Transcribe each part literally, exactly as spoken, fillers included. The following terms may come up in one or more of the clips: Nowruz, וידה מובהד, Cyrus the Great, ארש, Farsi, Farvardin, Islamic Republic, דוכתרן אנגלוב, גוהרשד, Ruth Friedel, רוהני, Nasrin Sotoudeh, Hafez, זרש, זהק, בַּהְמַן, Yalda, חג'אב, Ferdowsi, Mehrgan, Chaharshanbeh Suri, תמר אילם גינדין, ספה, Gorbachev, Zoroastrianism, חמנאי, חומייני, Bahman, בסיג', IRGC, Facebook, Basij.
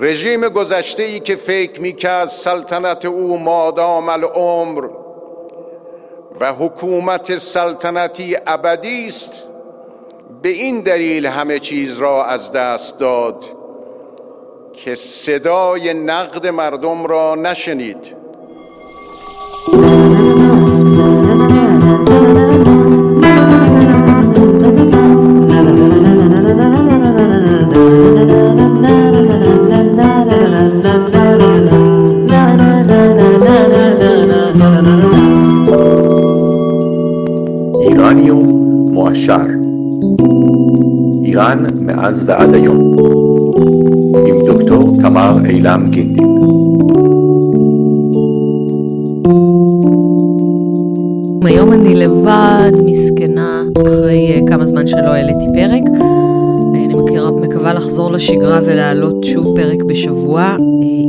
رژیم گذشته ای که فکر میکرد سلطنت او مادام العمر و حکومت سلطنتی ابدی است، به این دلیل همه چیز را از دست داد که صدای نقد مردم را نشنید. ایرانیوم معشر، ایران מאז ועד היום, עם דוקטור תמר אילם גינדין. היום אני לבד מסכנה, אחרי כמה זמן שלא העליתי פרק. אני מכירה, מקווה לחזור לשגרה ולהעלות שוב פרק בשבוע.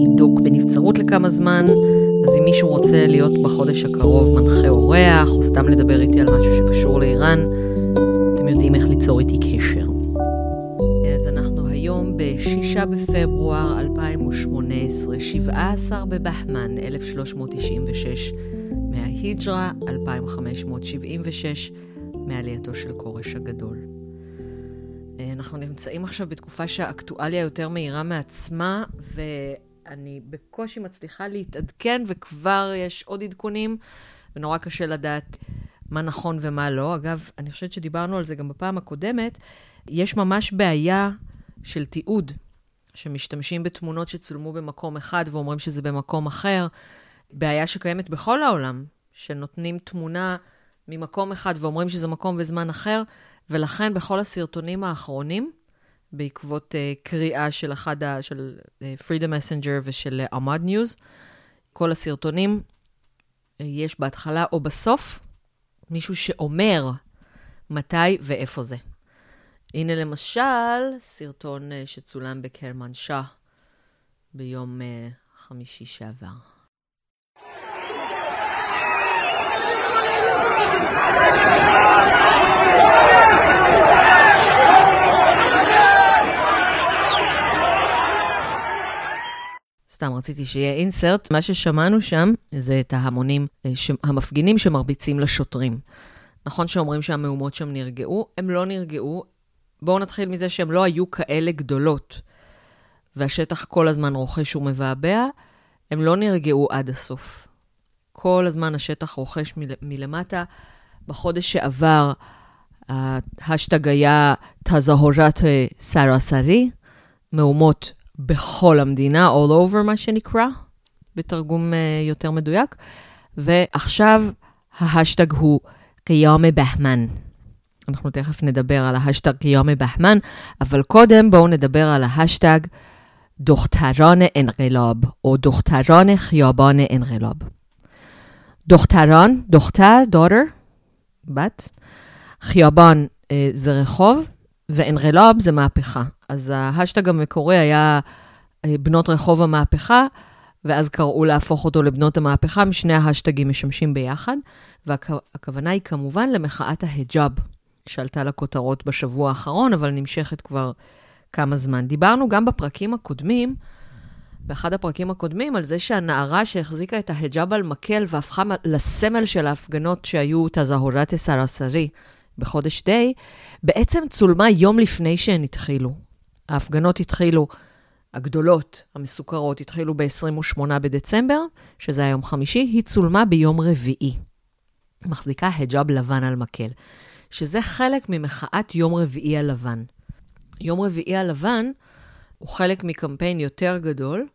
עידוק בנבצרות לכמה זמן, אז אם מישהו רוצה להיות בחודש הקרוב מנחה אורח, או סתם לדבר איתי על משהו שקשור לאיראן, אתם יודעים איך ליצור איתי קשר. אז אנחנו היום ב-שישה בפברואר אלפיים ושמונה עשרה, שבעה עשר בבחמן, אלף שלוש מאות תשעים ושש מההיג'רה, אלפיים חמש מאות שבעים ושש מעלייתו של כורש הגדול. אנחנו נמצאים עכשיו בתקופה שהאקטואליה יותר מהירה מעצמה, ו... אני בקושי מצליחה להתעדכן, וכבר יש עוד עדכונים, ונורא קשה לדעת מה נכון ומה לא. אגב, אני חושבת שדיברנו על זה גם בפעם הקודמת, יש ממש בעיה של תיעוד, שמשתמשים בתמונות שצולמו במקום אחד, ואומרים שזה במקום אחר, בעיה שקיימת בכל העולם, שנותנים תמונה ממקום אחד, ואומרים שזה מקום וזמן אחר, ולכן בכל הסרטונים האחרונים, בעקבות uh, קריאה של אחד ה, של פרידום uh, מסנג'ר ושל עמד uh, ניוז, כל הסרטונים uh, יש בהתחלה או בסוף מישהו שאומר מתי ואיפה זה. הנה למשל סרטון uh, שצולם בקרמנשא ביום uh, חמישי שעבר. סתם רציתי שיהיה אינסרט. מה ששמענו שם זה את ההמונים, המפגינים שמרביצים לשוטרים. נכון שאומרים שהמהומות שם נרגעו, הם לא נרגעו. בואו נתחיל מזה שהם לא היו כאלה גדולות, והשטח כל הזמן רוכש ומבעבע, הם לא נרגעו עד הסוף. כל הזמן השטח רוכש מל, מלמטה. בחודש שעבר, ההשטג היה תזהורת סרסרי, מהומות בכל המדינה, all over מה שנקרא, בתרגום uh, יותר מדויק, ועכשיו ההשטג הוא קיום בהמן. אנחנו תכף נדבר על ההשטג קיום בהמן, אבל קודם בואו נדבר על ההשטג דוכתרן אנגלוב, או דוכתרן חיובן אנגלוב. דוכתרן, דוכתר, daughter, בת, חיובן uh, זה רחוב, ואנגלוב זה מהפכה. אז ההשטג המקורי היה בנות רחוב המהפכה, ואז קראו להפוך אותו לבנות המהפכה, משני ההשטגים משמשים ביחד, והכוונה היא כמובן למחאת ההיג'אב, שעלתה לכותרות בשבוע האחרון, אבל נמשכת כבר כמה זמן. דיברנו גם בפרקים הקודמים, באחד הפרקים הקודמים, על זה שהנערה שהחזיקה את ההיג'אב על מקל, והפכה לסמל של ההפגנות שהיו תזהורת סרסרי בחודש די, בעצם צולמה יום לפני שהן התחילו. ההפגנות התחילו, הגדולות, המסוכרות, התחילו ב-עשרים ושמונה בדצמבר, שזה היום חמישי, היא צולמה ביום רביעי. מחזיקה היג'אב לבן על מקל, שזה חלק ממחאת יום רביעי הלבן. יום רביעי הלבן הוא חלק מקמפיין יותר גדול,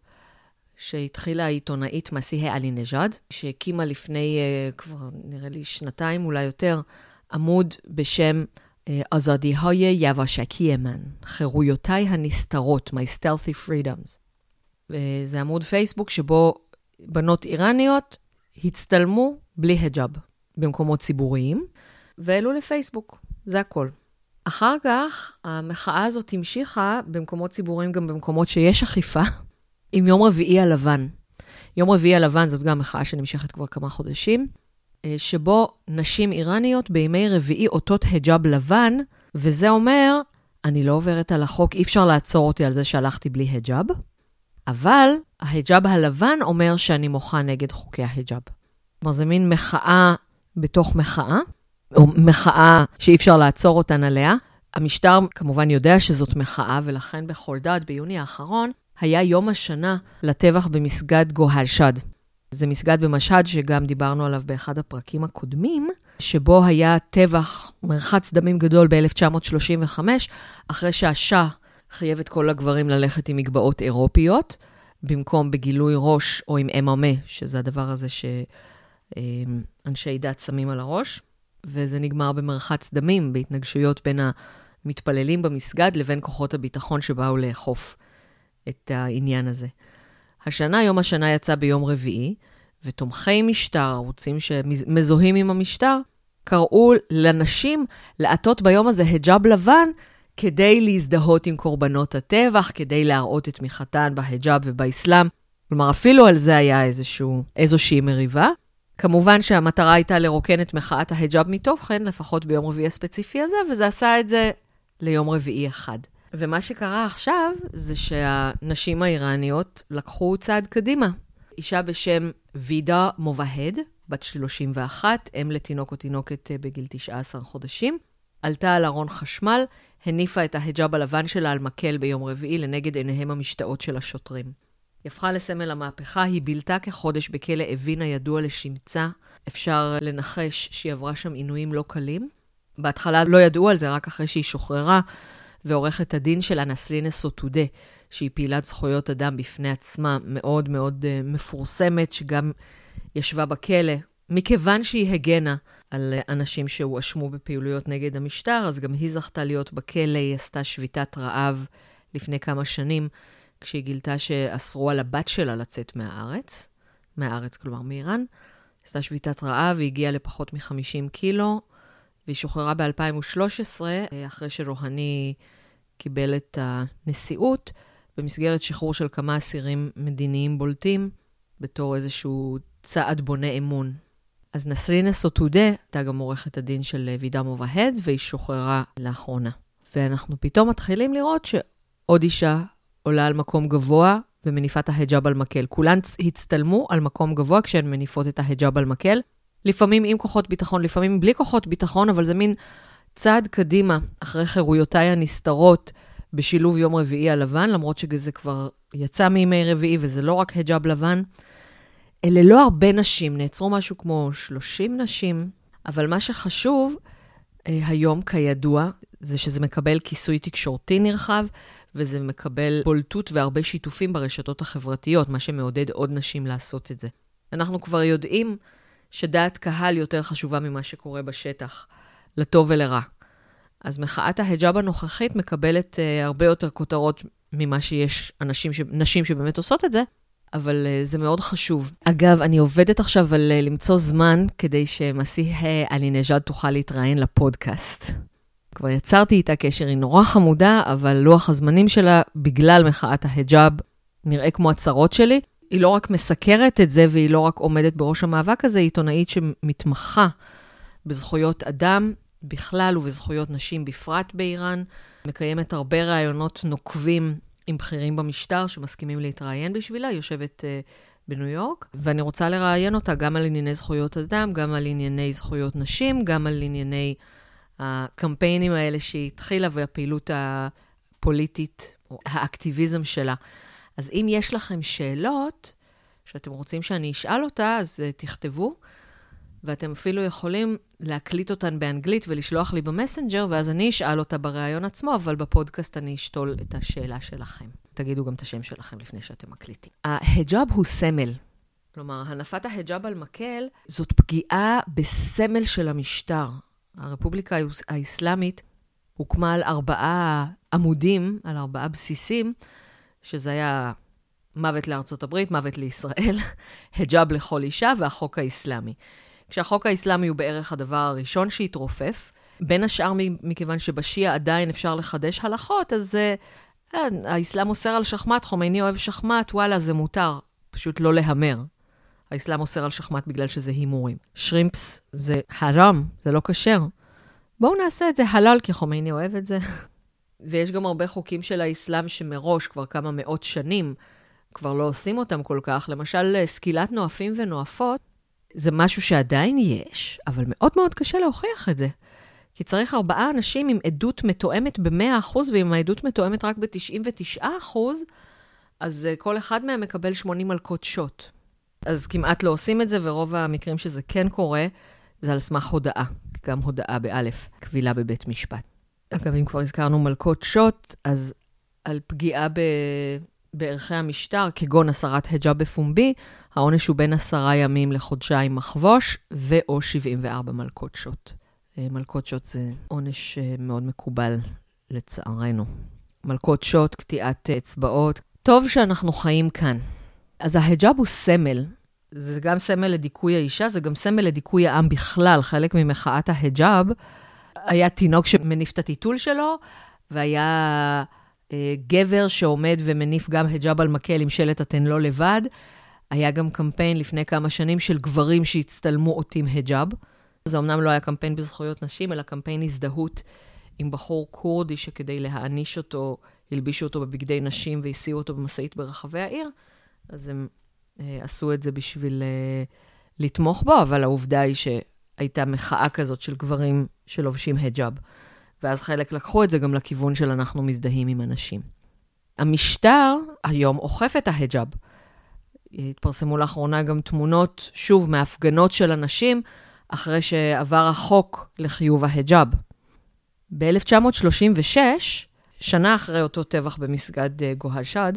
שהתחילה העיתונאית מסih אלינג'אד, שהקימה לפני, כבר נראה לי שנתיים אולי יותר, עמוד בשם אזדיהי יבשקי מן, חירויותיי הנסתרות, my stealthy freedoms. וזה עמוד פייסבוק שבו בנות איראניות הצטלמו בלי היג'אב במקומות ציבוריים, ועלו לפייסבוק, זה הכל. אחר כך המחאה הזאת המשיכה במקומות ציבוריים, גם במקומות שיש אכיפה, עם יום רביעי הלבן. יום רביעי הלבן זאת גם מחאה שנמשכת כבר כמה חודשים, שבו נשים איראניות בימי רביעי אותות היג'אב לבן, וזה אומר, אני לא עוברת על החוק, אי אפשר לעצור אותי על זה שהלכתי בלי היג'אב, אבל ההיג'אב הלבן אומר שאני מוחה נגד חוקי ההיג'אב. כלומר, זה מין מחאה בתוך מחאה, או מחאה שאי אפשר לעצור אותן עליה. המשטר כמובן יודע שזאת מחאה, ולכן בחולדד, ביוני האחרון, היה יום השנה לטבח במסגד גוהרשד. זה מסגד במשהד שגם דיברנו עליו באחד הפרקים הקודמים, שבו היה טבח מרחץ דמים גדול ב-אלף תשע מאות שלושים וחמש, אחרי שהשאה חייב את כל הגברים ללכת עם מגבעות אירופיות, במקום בגילוי ראש או עם אממה, שזה הדבר הזה שאנשי דת שמים על הראש, וזה נגמר במרחץ דמים, בהתנגשויות בין המתפללים במסגד לבין כוחות הביטחון שבאו לאכוף את העניין הזה. השנה, יום השנה יצא ביום רביעי, ותומכי משטר, ערוצים שמזוהים עם המשטר, קראו לנשים לעטות ביום הזה היג'אב לבן, כדי להזדהות עם קורבנות הטבח, כדי להראות את תמיכתן בהיג'אב ובאסלאם. כלומר, אפילו על זה היה איזשהו, איזושהי מריבה. כמובן שהמטרה הייתה לרוקן את מחאת ההיג'אב מתוכן, לפחות ביום רביעי הספציפי הזה, וזה עשה את זה ליום רביעי אחד. ומה שקרה עכשיו זה שהנשים האיראניות לקחו צעד קדימה. אישה בשם וידה מובהד, בת שלושים ואחת, אם לתינוק או תינוקת בגיל תשעה עשר חודשים, עלתה על ארון חשמל, הניפה את ההיג'אב הלבן שלה על מקל ביום רביעי לנגד עיניהם המשתאות של השוטרים. היא הפכה לסמל המהפכה, היא בילתה כחודש בכלא אבין הידוע לשמצה. אפשר לנחש שהיא עברה שם עינויים לא קלים. בהתחלה לא ידעו על זה, רק אחרי שהיא שוחררה, ועורכת הדין שלה נסרין סוטודה, שהיא פעילת זכויות אדם בפני עצמה, מאוד מאוד uh, מפורסמת, שגם ישבה בכלא. מכיוון שהיא הגנה על אנשים שהואשמו בפעילויות נגד המשטר, אז גם היא זכתה להיות בכלא, היא עשתה שביתת רעב לפני כמה שנים, כשהיא גילתה שאסרו על הבת שלה לצאת מהארץ, מהארץ כלומר מאיראן, עשתה שביתת רעב, היא הגיעה לפחות מ-חמישים קילו, והיא שוחררה ב-אלפיים ושלוש עשרה, אחרי שרוהני קיבל את הנשיאות, במסגרת שחרור של כמה אסירים מדיניים בולטים, בתור איזשהו צעד בונה אמון. אז נסרין סוטודה, הייתה גם עורכת הדין של וידה מובהד, והיא שוחררה לאחרונה. ואנחנו פתאום מתחילים לראות שעוד אישה עולה על מקום גבוה, ומניפה את ההיג'אב על מקל. כולן הצטלמו על מקום גבוה כשהן מניפות את ההיג'אב על מקל, לפעמים עם כוחות ביטחון, לפעמים בלי כוחות ביטחון, אבל זה מין צעד קדימה, אחרי חירויותיי הנסתרות, בשילוב יום רביעי הלבן, למרות שזה כבר יצא מימי רביעי, וזה לא רק היג'אב לבן. אלה לא הרבה נשים, נעצרו משהו כמו שלושים נשים, אבל מה שחשוב היום כידוע, זה שזה מקבל כיסוי תקשורתי נרחב, וזה מקבל בולטות והרבה שיתופים ברשתות החברתיות, מה שמעודד עוד נשים לעשות את זה. אנחנו כבר יודעים שדעת קהל יותר חשובה ממה שקורה בשטח, לטוב ולרע. אז מחאת ההיג'אב הנוכחית מקבלת uh, הרבה יותר כותרות ממה שיש אנשים ש... נשים שבאמת עושות את זה, אבל uh, זה מאוד חשוב. אגב, אני עובדת עכשיו על uh, למצוא זמן, כדי שמסיח אלינג'אד תוכל להתראיין לפודקאסט. כבר יצרתי איתה קשר, היא נורא חמודה, אבל לוח הזמנים שלה, בגלל מחאת ההיג'אב, נראה כמו הצרות שלי. היא לא רק מסקרת את זה, והיא לא רק עומדת בראש המאבק הזה, היא עיתונאית שמתמחה בזכויות אדם בכלל ובזכויות נשים בפרט באיראן, מקיימת הרבה רעיונות נוקבים עם בכירים במשטר שמסכימים להתראיין בשבילה, היא יושבת uh, בניו יורק, ואני רוצה לראיין אותה גם על ענייני זכויות אדם, גם על ענייני זכויות נשים, גם על ענייני הקמפיינים האלה שהיא התחילה, והפעילות הפוליטית או האקטיביזם שלה. אז אם יש לכם שאלות שאתם רוצים שאני אשאל אותה, אז תכתבו, ואתם אפילו יכולים להקליט אותן באנגלית ולשלוח לי במסנג'ר, ואז אני אשאל אותה בראיון עצמו, אבל בפודקאסט אני אשתול את השאלה שלכם. תגידו גם את השם שלכם לפני שאתם מקליטים. ההיג'אב הוא סמל. כלומר, הנפת ההיג'אב על מקל, זאת פגיעה בסמל של המשטר. הרפובליקה האסלאמית הוקמה על ארבעה עמודים, על ארבעה בסיסים, שזה היה מוות לארצות הברית, מוות לישראל, היג'אב לכל אישה והחוק האסלאמי. כשהחוק האסלאמי הוא בערך הדבר הראשון שהתרופף, בין השאר מכיוון שבשיעה עדיין אפשר לחדש הלכות, אז אה, האסלאם אוסר על שחמט, חומייני אוהב שחמט, וואלה זה מותר, פשוט לא להמר. האסלאם אוסר על שחמט בגלל שזה הימורים. שרימפס זה הרם, זה לא כשר. בואו נעשה את זה הלל, כי חומייני אוהב את זה. ויש גם הרבה חוקים של האסלאם שמראש כבר כמה מאות שנים כבר לא עושים אותם כל כך, למשל סקילת נואפים ונואפות, זה משהו שעדיין יש, אבל מאוד מאוד קשה להוכיח את זה. כי צריך ארבעה אנשים עם עדות מתואמת ב-מאה אחוז, ואם העדות מתואמת רק ב-תשעים ותשעה אחוז, אז כל אחד מהם מקבל שמונים מלכות שוט. אז כמעט לא עושים את זה, ורוב המקרים שזה כן קורה, זה על סמך הודאה. גם הודאה באלף, קבילה בבית משפט. אגב, אם כבר הזכרנו מלכות שוט, אז על פגיעה ב... בערכי המשטר, כגון הסרת היג'אב בפומבי, העונש הוא בין עשרה ימים לחודשיים מחבוש, ואו שבעים וארבע מלכות שוט. מלכות שוט זה עונש מאוד מקובל לצערנו. מלכות שוט, קטיעת אצבעות. טוב שאנחנו חיים כאן. אז ההיג'אב הוא סמל. זה גם סמל לדיכוי האישה, זה גם סמל לדיכוי העם בכלל. חלק ממחאת ההיג'אב היה תינוק שמניף את הטיטול שלו, והיה גבר שעומד ומניף גם היג'אב על מקל עם שלט אתן לא לבד. היה גם קמפיין לפני כמה שנים של גברים שהצטלמו אותם היג'אב. זה אמנם לא היה קמפיין בזכויות נשים, אלא קמפיין הזדהות עם בחור קורדי שכדי להעניש אותו, הלבישו אותו בבגדי נשים והסיעו אותו במסעית ברחבי העיר. אז הם אה, עשו את זה בשביל אה, לתמוך בו, אבל העובדה היא שהייתה מחאה כזאת של גברים שלובשים היג'אב. ואז חלק לקחו את זה גם לכיוון של אנחנו מזדהים עם אנשים. המשטר היום אוכף את ההיג'אב. התפרסמו לאחרונה גם תמונות, שוב, מהפגנות של אנשים, אחרי שעבר החוק לחיוב ההיג'אב. ב-אלף תשע מאות שלושים ושש, שנה אחרי אותו טבח במסגד גוהשד,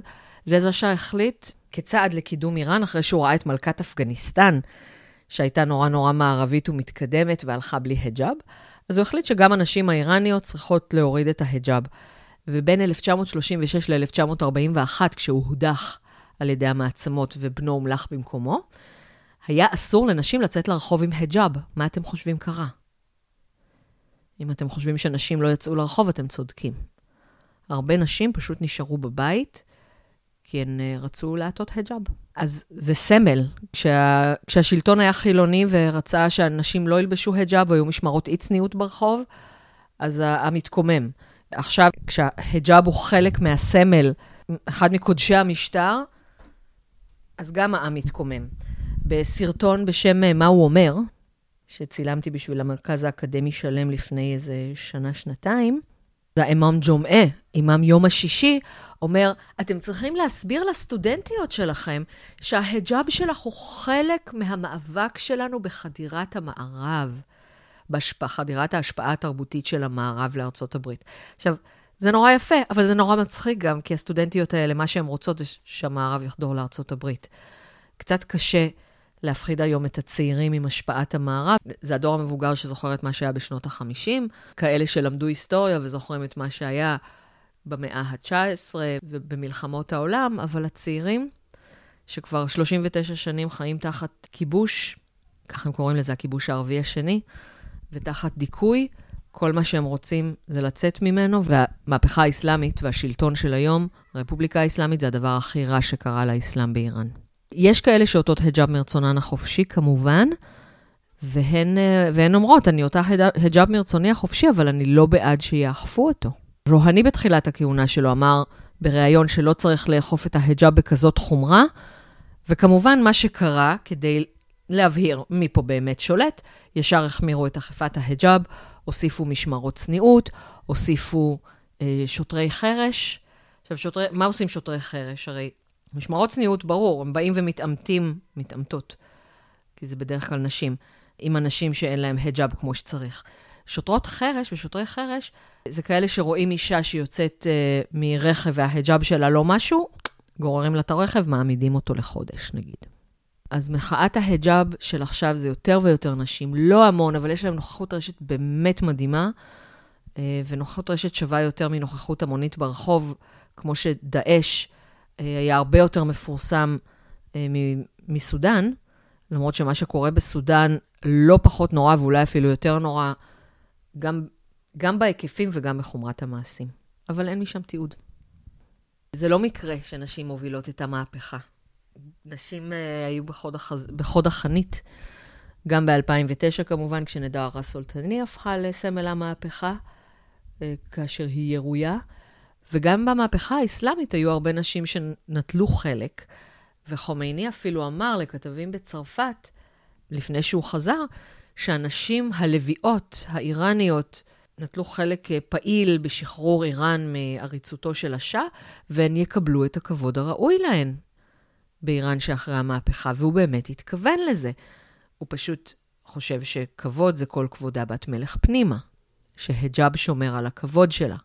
רזה שאה החליט כצעד לקידום איראן, אחרי שהוא ראה את מלכת אפגניסטן, שהייתה נורא נורא מערבית ומתקדמת והלכה בלי היג'אב, אז הוא החליט שגם הנשים האיראניות צריכות להוריד את ההיג'אב. ובין אלף תשע מאות שלושים ושש ל-אלף תשע מאות ארבעים ואחת, כשהוא הודח על ידי המעצמות ובנו הומלך במקומו, היה אסור לנשים לצאת לרחוב עם היג'אב. מה אתם חושבים קרה? אם אתם חושבים שנשים לא יצאו לרחוב, אתם צודקים. הרבה נשים פשוט נשארו בבית, כי הן רצו לעטות היג'אב. אז זה סמל. כשה, כשהשלטון היה חילוני ורצה שהנשים לא ילבשו היג'אב, והיו משמרות אי צניעות ברחוב, אז העם התקומם. עכשיו, כשההיג'אב הוא חלק מהסמל, אחד מקודשי המשטר, אז גם העם התקומם. בסרטון בשם מה הוא אומר, שצילמתי בשביל המרכז האקדמי שלם לפני איזה שנה-שנתיים, האימאם ג'ומעה, אימאם יום השישי, אומר, אתם צריכים להסביר לסטודנטיות שלכם שההיג'אב שלך הוא חלק מהמאבק שלנו בחדירת המערב, בחדירת ההשפעה התרבותית של המערב לארצות הברית. עכשיו, זה נורא יפה, אבל זה נורא מצחיק גם, כי הסטודנטיות האלה, מה שהן רוצות זה שהמערב יחדור לארצות הברית. קצת קשה להפחיד היום את הצעירים עם השפעת המערב. זה הדור המבוגר שזוכר את מה שהיה בשנות ה-חמישים, כאלה שלמדו היסטוריה וזוכרים את מה שהיה במאה ה-תשע עשרה ובמלחמות העולם, אבל הצעירים שכבר שלושים ותשע שנים חיים תחת כיבוש, כך הם קוראים לזה הכיבוש הערבי השני, ותחת דיכוי, כל מה שהם רוצים זה לצאת ממנו, והמהפכה האסלאמית והשלטון של היום, הרפובליקה האסלאמית זה הדבר הכי רע שקרה לאסלאם באיראן. יש כאלה שאותות היג'אב מרצונן החופשי, כמובן, והן, והן אומרות, אני אותה היג'אב מרצוני החופשי, אבל אני לא בעד שיאכפו אותו. רוהני בתחילת הכהונה שלו אמר בריאיון שלא צריך לאכוף את ההיג'אב בכזאת חומרה, וכמובן מה שקרה, כדי להבהיר מי פה באמת שולט, ישר החמירו את אכיפת ההיג'אב, הוסיפו משמרות צניעות, הוסיפו אה, שוטרי חרש. עכשיו, שוטרי, מה עושים שוטרי חרש? הרי משמרות צניעות, ברור, הם באים ומתעמתים, מתעמתות, כי זה בדרך כלל נשים, עם אנשים שאין להם היג'אב כמו שצריך. שוטרות חרש ושוטרי חרש, זה כאלה שרואים אישה שיוצאת אה, מרכב וההיג'אב שלה לא משהו, גוררים לה את הרכב, מעמידים אותו לחודש, נגיד. אז מחאת ההיג'אב של עכשיו זה יותר ויותר נשים, לא המון, אבל יש להם נוכחות רשת באמת מדהימה, אה, ונוכחות רשת שווה יותר מנוכחות המונית ברחוב, כמו שדאש, היה הרבה יותר מפורסם מסודן, למרות שמה שקורה בסודן לא פחות נורא, ואולי אפילו יותר נורא, גם, גם בהיקפים וגם בחומרת המעשים. אבל אין משם תיעוד. זה לא מקרה שנשים מובילות את המהפכה. נשים היו בחוד, החז... בחוד החנית, גם ב-אלפיים ותשע כמובן, כשנדארה סולטני הפכה לסמל המהפכה, כאשר היא ירויה, וגם במהפכה האסלאמית היו הרבה נשים שנטלו חלק, וחומייני אפילו אמר לכתבים בצרפת, לפני שהוא חזר, שהנשים הלוויות האיראניות נטלו חלק פעיל בשחרור איראן מעריצותו של השאה, והן יקבלו את הכבוד הראוי להן באיראן שאחרי המהפכה, והוא באמת התכוון לזה. הוא פשוט חושב שכבוד זה כל כבודה בת מלך פנימה, שהיג'אב שומר על הכבוד שלה.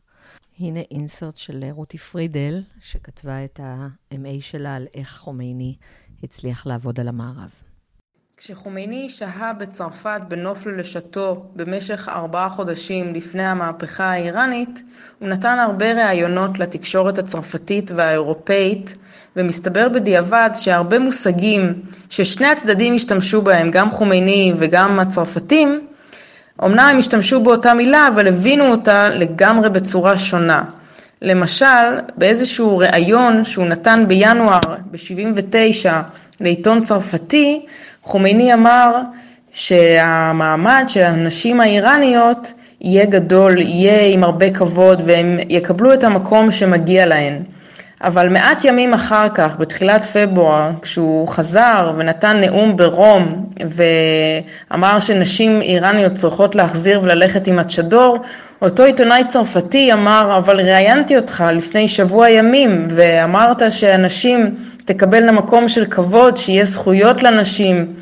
הנה אינסרט של רותי פרידל, שכתבה את ה-אם איי שלה על איך חומייני הצליח לעבוד על המערב. כשחומייני שהה בצרפת בנוף ללשתו במשך ארבעה חודשים לפני המהפכה האיראנית, הוא נתן הרבה ראיונות לתקשורת הצרפתית והאירופאית, ומסתבר בדיעבד שהרבה מושגים ששני הצדדים השתמשו בהם, גם חומייני וגם הצרפתים, אמנם הם השתמשו באותה מילה, אבל הבינו אותה לגמרי בצורה שונה. למשל, באיזשהו ראיון שהוא נתן בינואר ב-שבעים ותשע לעיתון צרפתי, חומייני אמר שהמעמד של הנשים האיראניות יהיה גדול, יהיה עם הרבה כבוד, והם יקבלו את המקום שמגיע להן. אבל מעט ימים אחר כך, בתחילת פברואר, כשהוא חזר ונתן נאום ברום, ואמר שנשים איראניות צריכות להחזיר וללכת עם הצ'דור, אותו עיתונאי צרפתי אמר, אבל ראיינתי אותך לפני שבוע ימים, ואמרת שהנשים תקבלנה מקום של כבוד, שיהיה זכויות לנשים.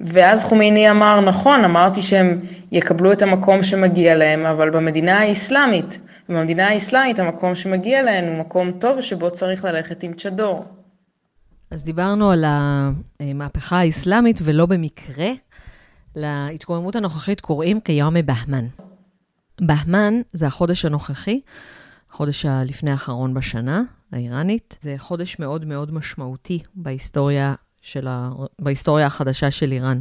ואז חומייני אמר, נכון, אמרתי שהם יקבלו את המקום שמגיע להם, אבל במדינה האסלאמית, במדינה האסלאמית המקום שמגיע להם הוא מקום טוב שבו צריך ללכת עם צ'דור. אז דיברנו על המהפכה האסלאמית ולא במקרה. להתקוממות הנוכחית קוראים כיום בהמן. בהמן זה החודש הנוכחי, חודש הלפני האחרון בשנה האיראנית. זה חודש מאוד מאוד משמעותי בהיסטוריה של ה... בהיסטוריה החדשה של איראן.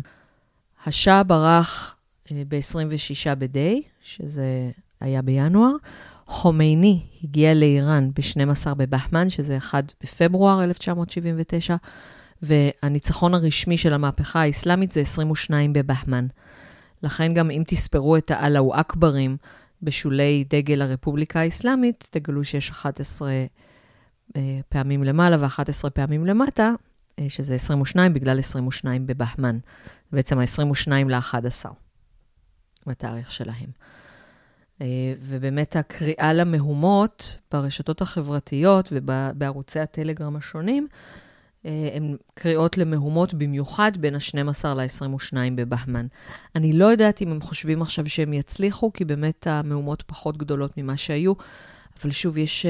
השאה ברח ב-עשרים ושישה בדי, שזה היה בינואר. חומייני הגיע לאיראן ב-שנים עשר בבהמן, שזה אחד בפברואר אלף תשע מאות שבעים ותשע, והניצחון הרשמי של המהפכה האסלאמית זה עשרים ושניים בבהמן. לכן גם אם תספרו את האללהו אכברים בשולי דגל הרפובליקה האסלאמית, תגלו שיש אחת עשרה פעמים למעלה ו-אחת עשרה פעמים למטה, שזה עשרים ושניים בגלל עשרים ושניים בבהמן. בעצם ה-עשרים ושניים ל-אחת עשרה, בתאריך שלהם. ובאמת הקריאה למהומות ברשתות החברתיות ובערוצי הטלגרם השונים, הן קריאות למהומות במיוחד בין ה-שנים עשר ל-עשרים ושניים בבהמן. אני לא יודעת אם הם חושבים עכשיו שהם יצליחו, כי באמת המהומות פחות גדולות ממה שהיו, אבל שוב יש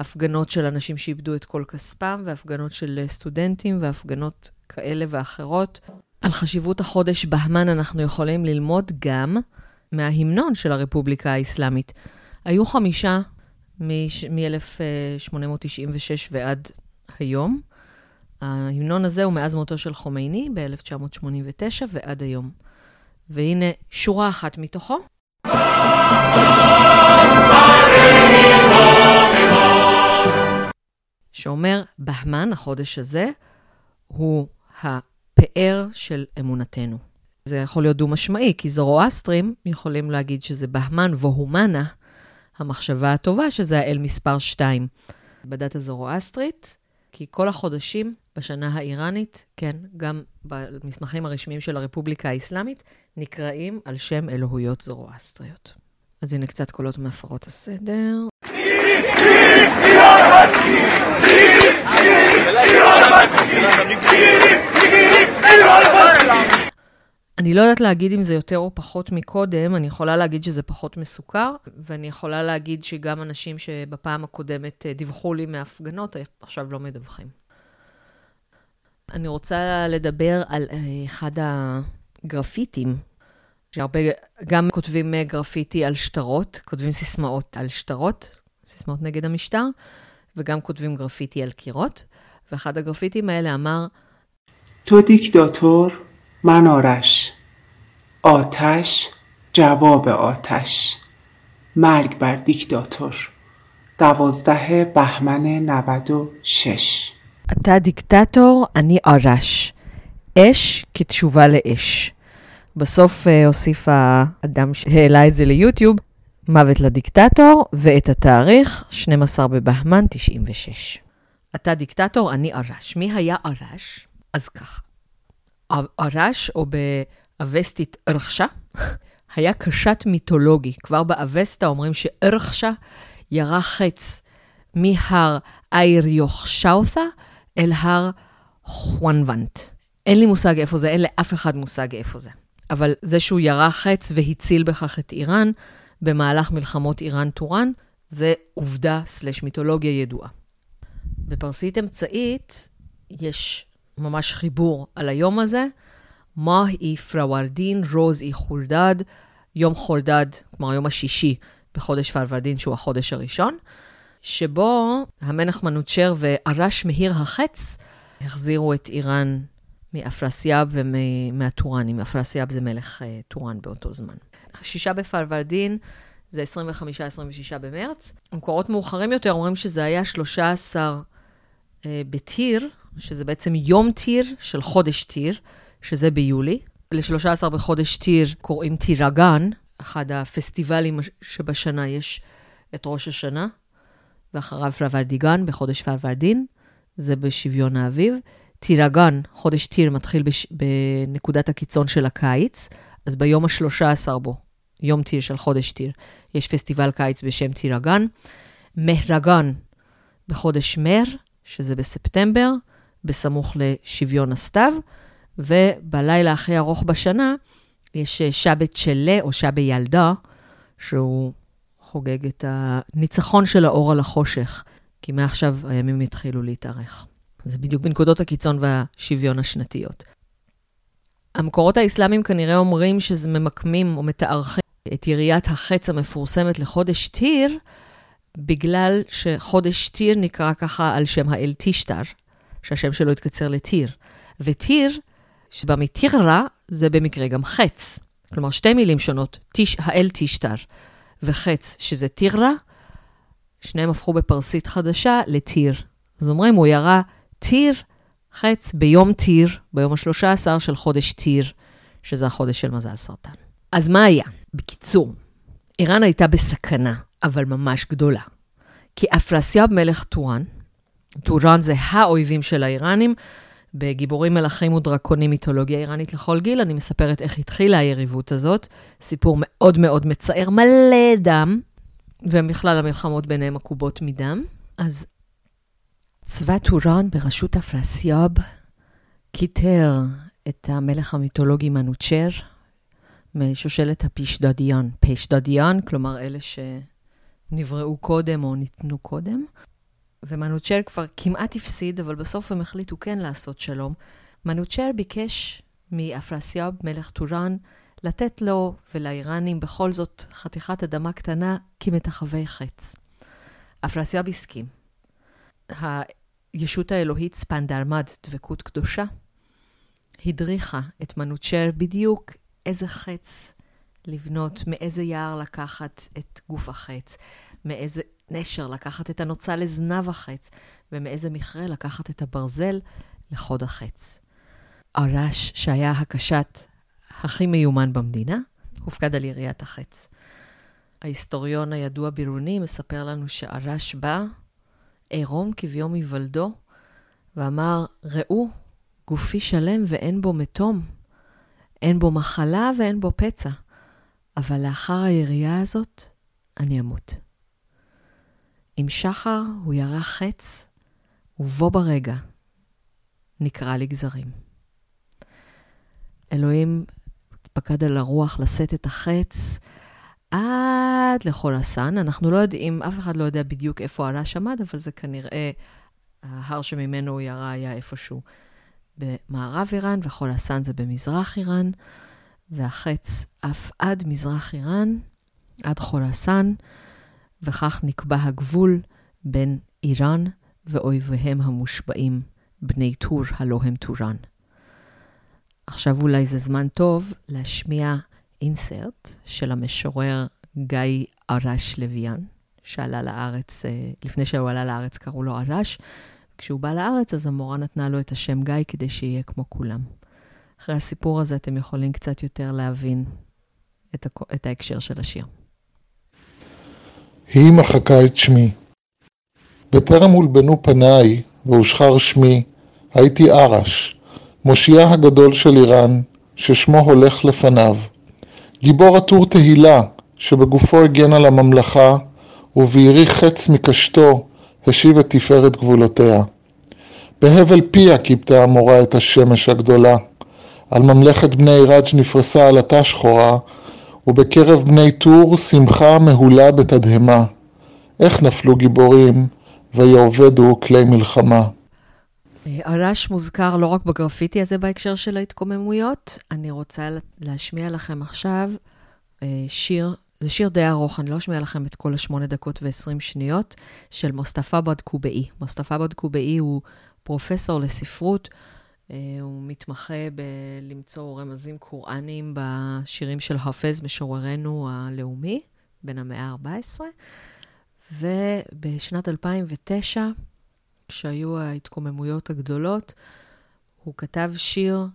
הפגנות של אנשים שאיבדו את כל כספם, והפגנות של סטודנטים, והפגנות כאלה ואחרות. על חשיבות החודש בהמן אנחנו יכולים ללמוד גם מההמנון של הרפובליקה האסלאמית. היו חמישה מ-אלף שמונה מאות תשעים ושש ועד היום. ההמנון הזה הוא מאז מותו של חומייני ב-אלף תשע מאות שמונים ותשע ועד היום. והנה שורה אחת מתוכו. שאומר, בהמן, החודש הזה, הוא הפאר של אמונתנו. זה יכול להיות דו משמעי, כי זורואסטרים יכולים להגיד שזה בהמן והומנה, המחשבה הטובה, שזה האל מספר שתיים. בדת הזורואסטרית, כי כל החודשים בשנה האיראנית, כן, גם במסמכים הרשמיים של הרפובליקה האסלאמית, נקראים על שם אלוהויות זורואסטריות. אז הנה קצת קולות מהפרות הסדר. אני לא יודעת להגיד אם זה יותר או פחות מקודם, אני יכולה להגיד שזה פחות מסוכר, ואני יכולה להגיד שגם אנשים שבפעם הקודמת דיווחו לי מהפגנות, עכשיו לא מדווחים. אני רוצה לדבר על אחד הגרפיטים, שהרבה גם כותבים גרפיטי על שטרות, כותבים סיסמאות על שטרות, סיסמאות נגד המשטר, וגם כותבים גרפיטי על קירות, ואחד הגרפיטים האלה אמר, تو دیکتاتور من آرش آتش جواب آتش مرگ بر دیکتاتور دوازده بهمن نود و شش אתה דיקטטור, אני ארש. אש כתשובה לאש. בסוף הוסיף האדם שהעלה את זה ליוטיוב, מוות לדיקטטור, ואת התאריך שנים עשר בבהמן תשעים ושש. אתה דיקטטור, אני ארש. מי היה ארש? אז ככה. ארש, או באבסטית ארחשה, היה קשת מיתולוגי. כבר באבסטה אומרים שארחשה ירה חץ מהר אייר יוחשאותה אל הר חואנוונט. אין לי מושג איפה זה, אין לאף אחד מושג איפה זה. אבל זה שהוא ירה חץ והציל בכך את איראן, במהלך מלחמות איראן-טורן, זה עובדה סלש מיתולוגיה ידועה. בפרסית אמצעית יש ממש חיבור על היום הזה, מהי פרוורדין, רוז אי חולדד, יום חולדד, כלומר היום השישי בחודש פרוורדין, שהוא החודש הראשון, שבו המלך מנוצ'ר וארש מהיר החץ החזירו את איראן מאפרסיאב ומהטורנים. אפרסיאב זה מלך טורן באותו זמן. שישה בפרוורדין זה עשרים וחמישה עשרים ושישה במרץ. המקורות מאוחרים יותר אומרים שזה היה שלושה עשר בתיר, שזה בעצם יום תיר של חודש תיר, שזה ביולי. ל-שלושה עשר בחודש תיר קוראים טירגן, אחד הפסטיבלים שבשנה יש את ראש השנה, ואחריו פרוורדיגן בחודש פרוורדין, זה בשוויון האביב. טירגן, חודש תיר, מתחיל בש... בנקודת הקיצון של הקיץ, אז ביום ה-שלושה עשר בו, יום תיר של חודש תיר, יש פסטיבל קיץ בשם טירגן. מהרגן, בחודש מהר, שזה בספטמבר, בסמוך לשוויון הסתיו, ובלילה הכי ארוך בשנה, יש שבת שלה או שבת ילדה, שהוא חוגג את הניצחון של האור על החושך, כי מעכשיו הימים התחילו להתארך. זה בדיוק בנקודות הקיצון והשוויון השנתיות. המקורות האסלאמיים כנראה אומרים שזה ממקמים או מתארכים את יריית החץ המפורסמת לחודש תיר, בגלל שחודש תיר נקרא ככה על שם האל תישטר, שהשם שלו התקצר לתיר. ותיר, שבא מתירה, זה במקרה גם חץ. כלומר, שתי מילים שונות, תיש, האל תישטר וחץ, שזה תירה, שניהם הפכו בפרסית חדשה לתיר. אז אומרים, הוא ירה תיר, חץ ביום תיר, ביום ה-שלושה עשר של חודש תיר, שזה החודש של מזל סרטן. אז מה היה? בקיצור, איראן הייתה בסכנה, אבל ממש גדולה. כי אפרסיאב מלך טורן, טורן זה האויבים של האיראנים, בגיבורים מלאכים ודרקונים, מיתולוגיה איראנית לכל גיל, אני מספרת איך התחילה היריבות הזאת, סיפור מאוד מאוד מצער, מלא דם, ובכלל המלחמות ביניהם עקובות מדם. אז צבא טורן בראשות אפרסיאב קיטר את המלך המיתולוגי מנוצ'ר משושלת הפשדדיאן. פשדדיאן, כלומר אלה שנבראו קודם או ניתנו קודם. ומנוצ'ר כבר כמעט הפסיד, אבל בסוף הם החליטו כן לעשות שלום. מנוצ'ר ביקש מאפרסיאב, מלך טורן, לתת לו ולאיראנים בכל זאת חתיכת אדמה קטנה כמתחווי חץ. אפרסיאב הסכים. הישות האלוהית ספנדרמד, דבקות קדושה, הדריכה את מנוצ'ר בדיוק איזה חץ לבנות, מאיזה יער לקחת את גוף החץ, מאיזה נשר לקחת את הנוצה לזנב החץ, ומאיזה מכרה לקחת את הברזל לחוד החץ. ארש, שהיה הקשת הכי מיומן במדינה, הופקד על יריית החץ. ההיסטוריון הידוע בירוני מספר לנו שארש בא, עירום כביום היוולדו, ואמר, ראו, גופי שלם ואין בו מתום, אין בו מחלה ואין בו פצע, אבל לאחר הירייה הזאת אני אמות. עם שחר הוא ירה חץ, ובו ברגע נקרא לגזרים. אלוהים פקד על הרוח לשאת את החץ, עד לכל הסן, אנחנו לא יודעים, אף אחד לא יודע בדיוק איפה הרש עמד, אבל זה כנראה, ההר שממנו הוא ירה היה איפשהו במערב איראן, וכל הסן זה במזרח איראן, והחץ אף עד מזרח איראן, עד כל הסן, וכך נקבע הגבול בין איראן ואויביהם המושבעים, בני טור הלא הם טורן. עכשיו אולי זה זמן טוב להשמיע אינסרט של המשורר גיא ארש-לויאן, שעלה לארץ, לפני שהוא עלה לארץ קראו לו ארש, כשהוא בא לארץ אז המורה נתנה לו את השם גיא כדי שיהיה כמו כולם. אחרי הסיפור הזה אתם יכולים קצת יותר להבין את, הכ... את ההקשר של השיר. היא מחקה את שמי. בטרם הולבנו פניי והושחר שמי, הייתי ארש, מושיעה הגדול של איראן, ששמו הולך לפניו. גיבור עטור תהילה, שבגופו הגן על הממלכה, ובעירי חץ מקשתו, השיב את תפארת גבולותיה. בהבל פיה קיבתה המורה את השמש הגדולה. על ממלכת בני רג' נפרסה עלתה שחורה, ובקרב בני טור שמחה מהולה בתדהמה. איך נפלו גיבורים, ויעובדו כלי מלחמה. ארש מוזכר לא רק בגרפיטי הזה בהקשר של ההתקוממויות. אני רוצה להשמיע לכם עכשיו שיר, זה שיר די ארוך, אני לא אשמיע לכם את כל השמונה דקות ועשרים שניות, של מוסטפה בדקובאי. מוסטפה בדקובאי הוא פרופסור לספרות, הוא מתמחה בלמצוא רמזים קוראניים בשירים של חפז, משוררנו הלאומי, בין המאה ה-ארבע עשרה, ובשנת אלפיים ותשע, כשהיו ההתקוממויות הגדולות, הוא כתב שיר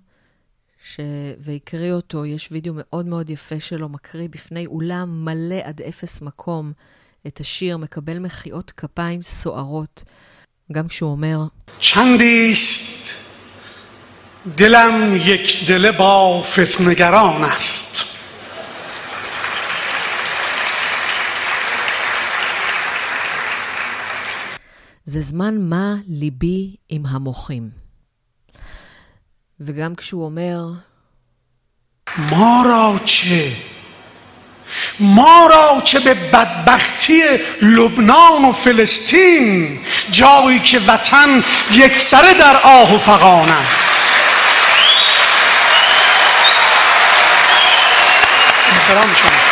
ש... והקריא אותו, יש וידאו מאוד מאוד יפה שלו, מקריא בפני אולם מלא עד אפס מקום את השיר, מקבל מחיאות כפיים סוערות, גם כשהוא אומר, צ'נדיסט, דלם یک دل با فتنگران است. זה זמן מה ליבי עם המוחים. וגם כשהוא אומר, מה را چه ما را چه به بدبختی لبنان و فلسطین جایی که وطن یک سره در آه و فغان است. احترام شما.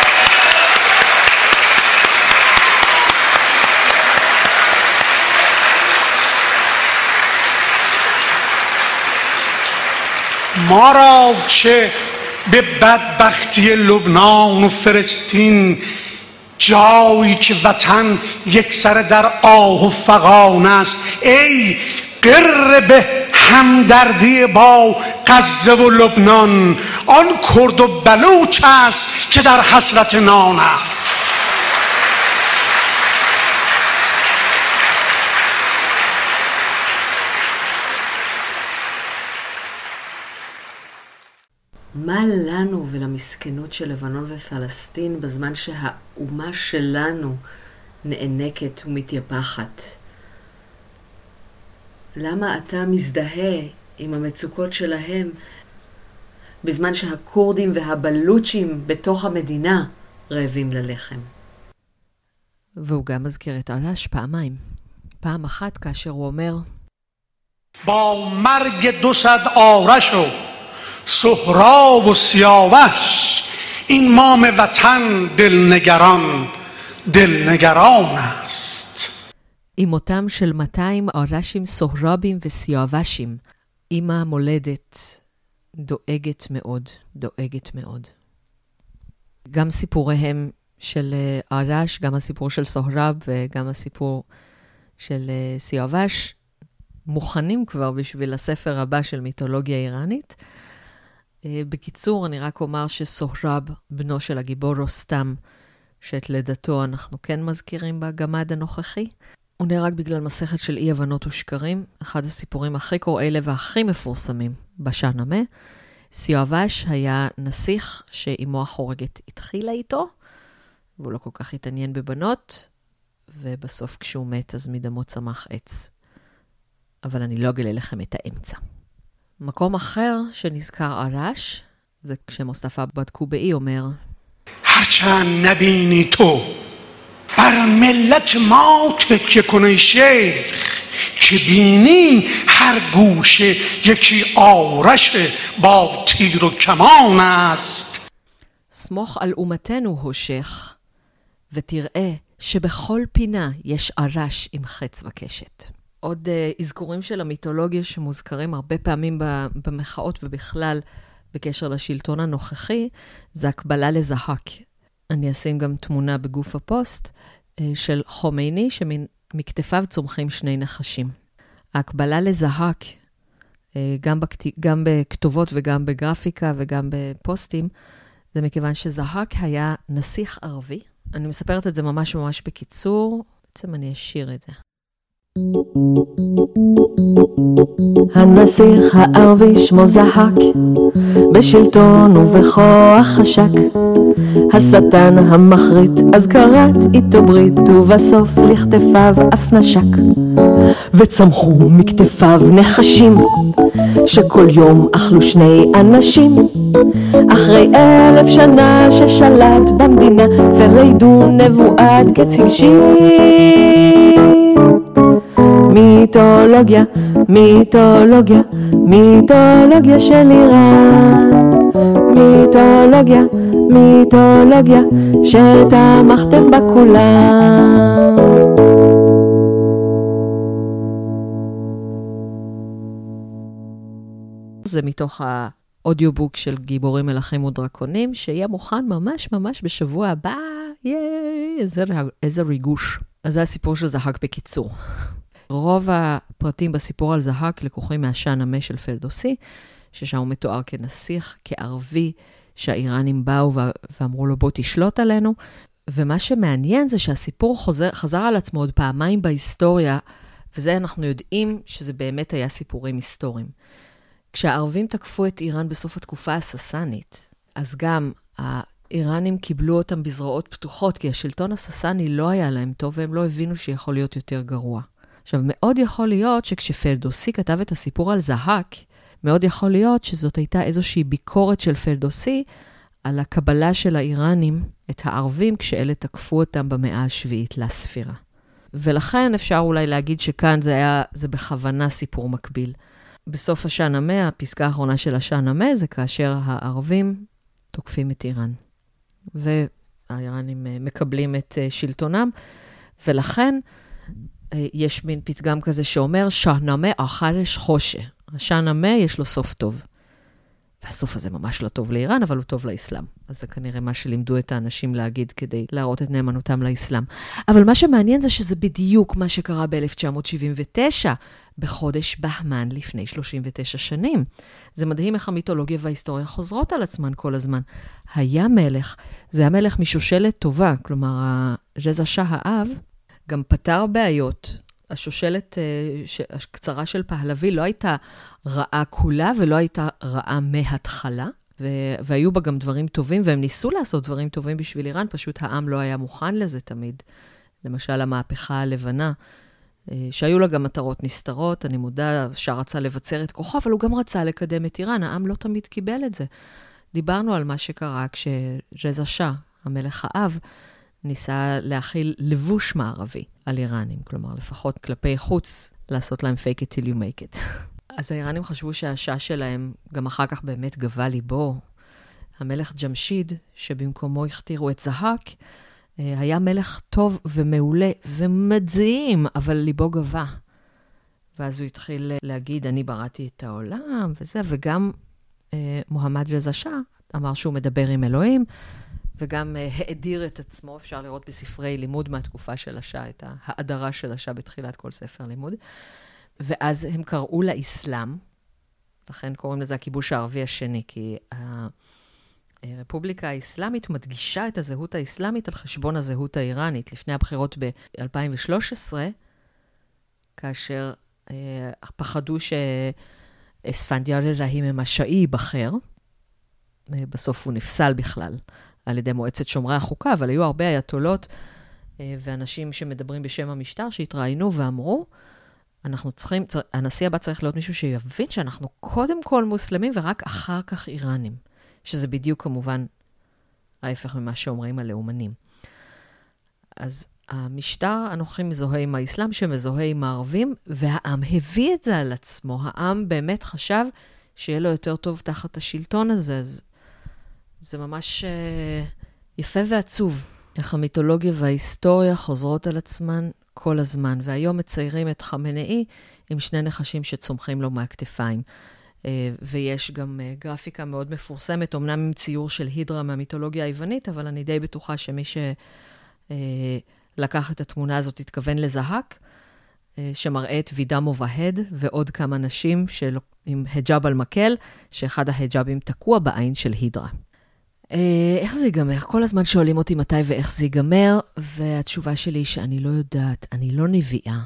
ما را چه به بدبختی لبنان و فلسطین جایی که وطن یک سر در آه و فغان است. ای قر به همدردی با غزه و لبنان آن کرد و بلوچ است که در حسرت نان است. מה לנו ולמסכנות של לבנון ופלסטין בזמן שהאומה שלנו נאנקת ומתייפחת? למה אתה מזדהה עם המצוקות שלהם בזמן שהקורדים והבלוצ'ים בתוך המדינה רעבים ללחם? והוא גם מזכיר את ארש פעמיים. פעם אחת כאשר הוא אומר, בוא מרג דוסד אורשו سهراب و سیاوش این مام وطن دلنگران دلنگران است. עם אותם של מאתיים ארשים סוהרבים וסיאוושים, אמא מולדת דואגת מאוד, דואגת מאוד. גם סיפוריהם של ארש, גם הסיפור של סוהרב וגם הסיפור של סיאווש מוכנים כבר בשביל הספר הבא של מיתולוגיה איראנית. בקיצור, אני רק אומר שסוהרב, בנו של הגיבור רוסטם, שאת לידתו אנחנו כן מזכירים בגמד הנוכחי, הוא נהרג בגלל מסכת של אי הבנות ושקרים, אחד הסיפורים הכי קורעי לב והכי מפורסמים בשאהנמה. סיואבש היה נסיך שאימו החורגת התחילה איתו, והוא לא כל כך התעניין בבנות, ובסוף כשהוא מת אז מדמו צמח עץ. אבל אני לא אגלה לכם את האמצע. מקום אחר שנזכר ארש, זה כשמוסטפה בדקובאי אומר, هرچند نبینی تو بر ملت ما تکیه کنی شیخ که بینی هر گوشه یکی آرش با تیر و کمان است. סמוך על אומתנו הושך ותראה שבכל פינה יש ארש עם חץ וקשת. עוד uh, אזכורים של המיתולוגיה שמוזכרים הרבה פעמים במחאות ובכלל בקשר לשלטון הנוכחי, זה הקבלה לזהק. אני אשים גם תמונה בגוף הפוסט uh, של חומייני, שמכתפיו צומחים שני נחשים. ההקבלה לזהק, uh, גם, בכת... גם בכתובות וגם בגרפיקה וגם בפוסטים, זה מכיוון שזהק היה נסיך ערבי, אני מספרת את זה ממש ממש בקיצור, בעצם אני אשיר את זה. הנסיך הערבי שמו זחק, בשלטון ובכוח חשק, השטן המחריט אז קראת איתו ברית, ובסוף לכתפיו אף נשק, וצמחו מכתפיו נחשים שכל יום אכלו שני אנשים. אחרי אלף שנה ששלט במדינה, ורידו נבואת קץ הגשים. מיתולוגיה, מיתולוגיה, מיתולוגיה של איראן, מיתולוגיה, מיתולוגיה שתמכתם בכולם. זה מתוך האודיובוק של גיבורים מלאכים ודרקונים, שיהיה מוכן ממש ממש בשבוע הבא. ייי, איזה, איזה ריגוש. אז זה הסיפור של זהק בקיצור. רוב הפרטים בסיפור על זהק לקוחים מהשאנמה של פרדוסי, ששם הוא מתואר כנסיך, כערבי, שהאיראנים באו ואמרו לו בוא תשלוט עלינו. ומה שמעניין זה שהסיפור חוזר, חזר על עצמו עוד פעמיים בהיסטוריה, וזה אנחנו יודעים שזה באמת היה סיפורים היסטוריים. כשהערבים תקפו את איראן בסוף התקופה הססנית, אז גם האיראנים קיבלו אותם בזרועות פתוחות, כי השלטון הססני לא היה להם טוב, והם לא הבינו שיכול להיות יותר גרוע. עכשיו, מאוד יכול להיות שכשפרדוסי כתב את הסיפור על זהק, מאוד יכול להיות שזאת הייתה איזושהי ביקורת של פרדוסי על הקבלה של האיראנים את הערבים, כשאלה תקפו אותם במאה השביעית לספירה. ולכן אפשר אולי להגיד שכאן זה היה, זה בכוונה סיפור מקביל. בסוף השן המאה, הפסקה האחרונה של השן המאה, זה כאשר הערבים תוקפים את איראן. והאיראנים מקבלים את שלטונם, ולכן יש מין פתגם כזה שאומר, שן המאה אחרש חושה. השן המאה יש לו סוף טוב. והסוף הזה ממש לא טוב לאיראן, אבל הוא טוב לאסלאם. אז זה כנראה מה שלימדו את האנשים להגיד כדי להראות את נאמנותם לאסלאם. אבל מה שמעניין זה שזה בדיוק מה שקרה ב-אלף תשע מאות שבעים ותשע, בחודש בהמן לפני שלושים ותשע שנים. זה מדהים איך המיתולוגיה וההיסטוריה חוזרות על עצמן כל הזמן. היה מלך, זה היה מלך משושלת טובה, כלומר, רזה שאה האב, גם פתר בעיות. השושלת הקצרה של פהלוי לא הייתה רעה כולה, ולא הייתה רעה מההתחלה, והיו בה גם דברים טובים, והם ניסו לעשות דברים טובים בשביל איראן, פשוט העם לא היה מוכן לזה תמיד. למשל, המהפכה הלבנה, שהיו לה גם מטרות נסתרות, אני מודה, שרצה לבצר את כוחו, אבל הוא גם רצה לקדם את איראן, העם לא תמיד קיבל את זה. דיברנו על מה שקרה כשרזה שאה, המלך האב, ניסה להכיל לבוש מערבי על איראנים, כלומר לפחות כלפי חוץ, לעשות להם fake it till you make it. אז האיראנים חשבו שהשעה שלהם, גם אחר כך באמת גבה ליבו. המלך ג'משיד, שבמקומו הכתירו את זהק, היה מלך טוב ומעולה ומדהים, אבל ליבו גבה. ואז הוא התחיל להגיד, אני בראתי את העולם וזה, וגם אה, מוחמד רזה שאה אמר שהוא מדבר עם אלוהים, וגם האדיר את עצמו, אפשר לראות בספרי לימוד מהתקופה של השעה, את ההאדרה של השעה בתחילת כל ספר לימוד. ואז הם קראו לאסלאם, לכן קוראים לזה הכיבוש הערבי השני, כי הרפובליקה האסלאמית מדגישה את הזהות האסלאמית על חשבון הזהות האיראנית. לפני הבחירות ב-אלפיים ושלוש עשרה, כאשר פחדו שאספנדיאר אל-רהים המשאי ייבחר, בסוף הוא נפסל בכלל על ידי מועצת שומרי החוקה, אבל היו הרבה אייתולות ואנשים שמדברים בשם המשטר שהתראינו ואמרו, אנחנו צריכים, הנשיא הבא צריך להיות מישהו שיבין שאנחנו קודם כל מוסלמים ורק אחר כך איראנים, שזה בדיוק כמובן ההפך ממה שאומרים הלאומנים. אז המשטר הנוכחי מזוהה עם האסלאם שמזוהה עם הערבים, והעם הביא את זה על עצמו, העם באמת חשב שיהיה לו יותר טוב תחת השלטון הזה, אז זה ממש יפה ועצוב. איך המיתולוגיה וההיסטוריה חוזרות על עצמן כל הזמן, והיום מציירים את חמנאי עם שני נחשים שצומחים לו מהכתפיים. ויש גם גרפיקה מאוד מפורסמת, אמנם עם ציור של הידרה מהמיתולוגיה היוונית, אבל אני די בטוחה שמי שלקח את התמונה הזאת התכוון לזהק, שמראה את וידה מובהד ועוד כמה נשים עם היג'אב על מקל, שאחד ההיג'אבים תקוע בעין של הידרה. איך זה ייגמר? כל הזמן שואלים אותי מתי ואיך זה ייגמר, והתשובה שלי היא שאני לא יודעת, אני לא נביאה.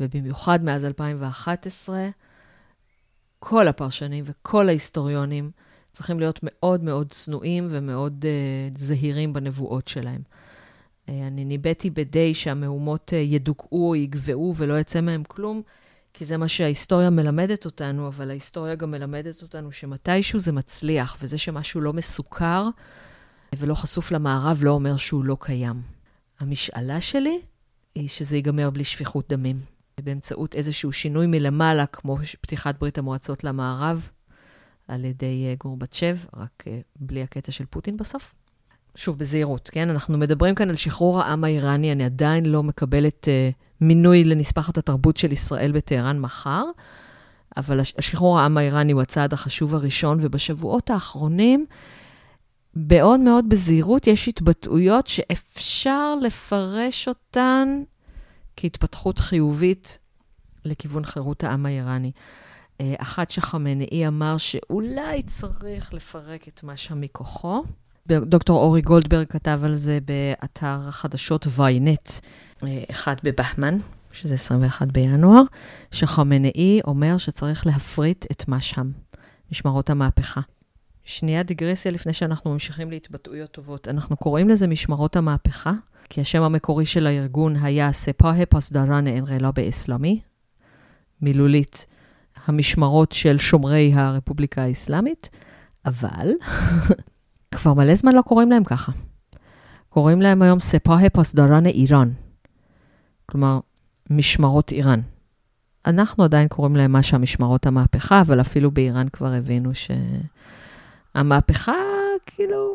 ובמיוחד מאז אלפיים ואחת עשרה, כל הפרשנים וכל ההיסטוריונים צריכים להיות מאוד מאוד צנועים ומאוד uh, זהירים בנבואות שלהם. Uh, אני ניבאתי בדי שהמהומות uh, ידוקאו, יגבעו ולא יצא מהם כלום, כי זה מה שההיסטוריה מלמדת אותנו, אבל ההיסטוריה גם מלמדת אותנו שמתישהו זה מצליח, וזה שמשהו לא מסוכר ולא חשוף למערב לא אומר שהוא לא קיים. המשאלה שלי היא שזה ייגמר בלי שפיכות דמים. באמצעות איזשהו שינוי מלמעלה, כמו פתיחת ברית המועצות למערב, על ידי גורבצ'ב, רק בלי הקטע של פוטין בסוף. שוב, בזהירות, כן? אנחנו מדברים כאן על שחרור העם האיראני, אני עדיין לא מקבלת מינוי לנספחת התרבות של ישראל בטהרן מחר, אבל השחרור העם האיראני הוא הצעד החשוב הראשון, ובשבועות האחרונים, בעוד מאוד בזהירות, יש התבטאויות שאפשר לפרש אותן כהתפתחות חיובית לכיוון חירות העם האיראני. אחת שחמנאי אמר שאולי צריך לפרק את מה שמכוחו. דוקטור אורי גולדברג כתב על זה באתר החדשות ויינט, אחד בבהמן, שזה עשרים ואחד בינואר, שחמנאי אומר שצריך להפריט את מה שם, משמרות המהפכה. שנייה דיגרסיה לפני שאנחנו ממשיכים להתבטאויות טובות. אנחנו קוראים לזה משמרות המהפכה, כי השם המקורי של הארגון היה ספאה פסדרן אנרלה באסלאמי, מילולית המשמרות של שומרי הרפובליקה האסלאמית, אבל כבר מלא זמן לא קוראים להם ככה. קוראים להם היום ספאה פסדרן איראן, כלומר משמרות איראן. אנחנו עדיין קוראים להם מה שהמשמרות המהפכה, אבל אפילו באיראן כבר הבינו ש... המהפכה, כאילו,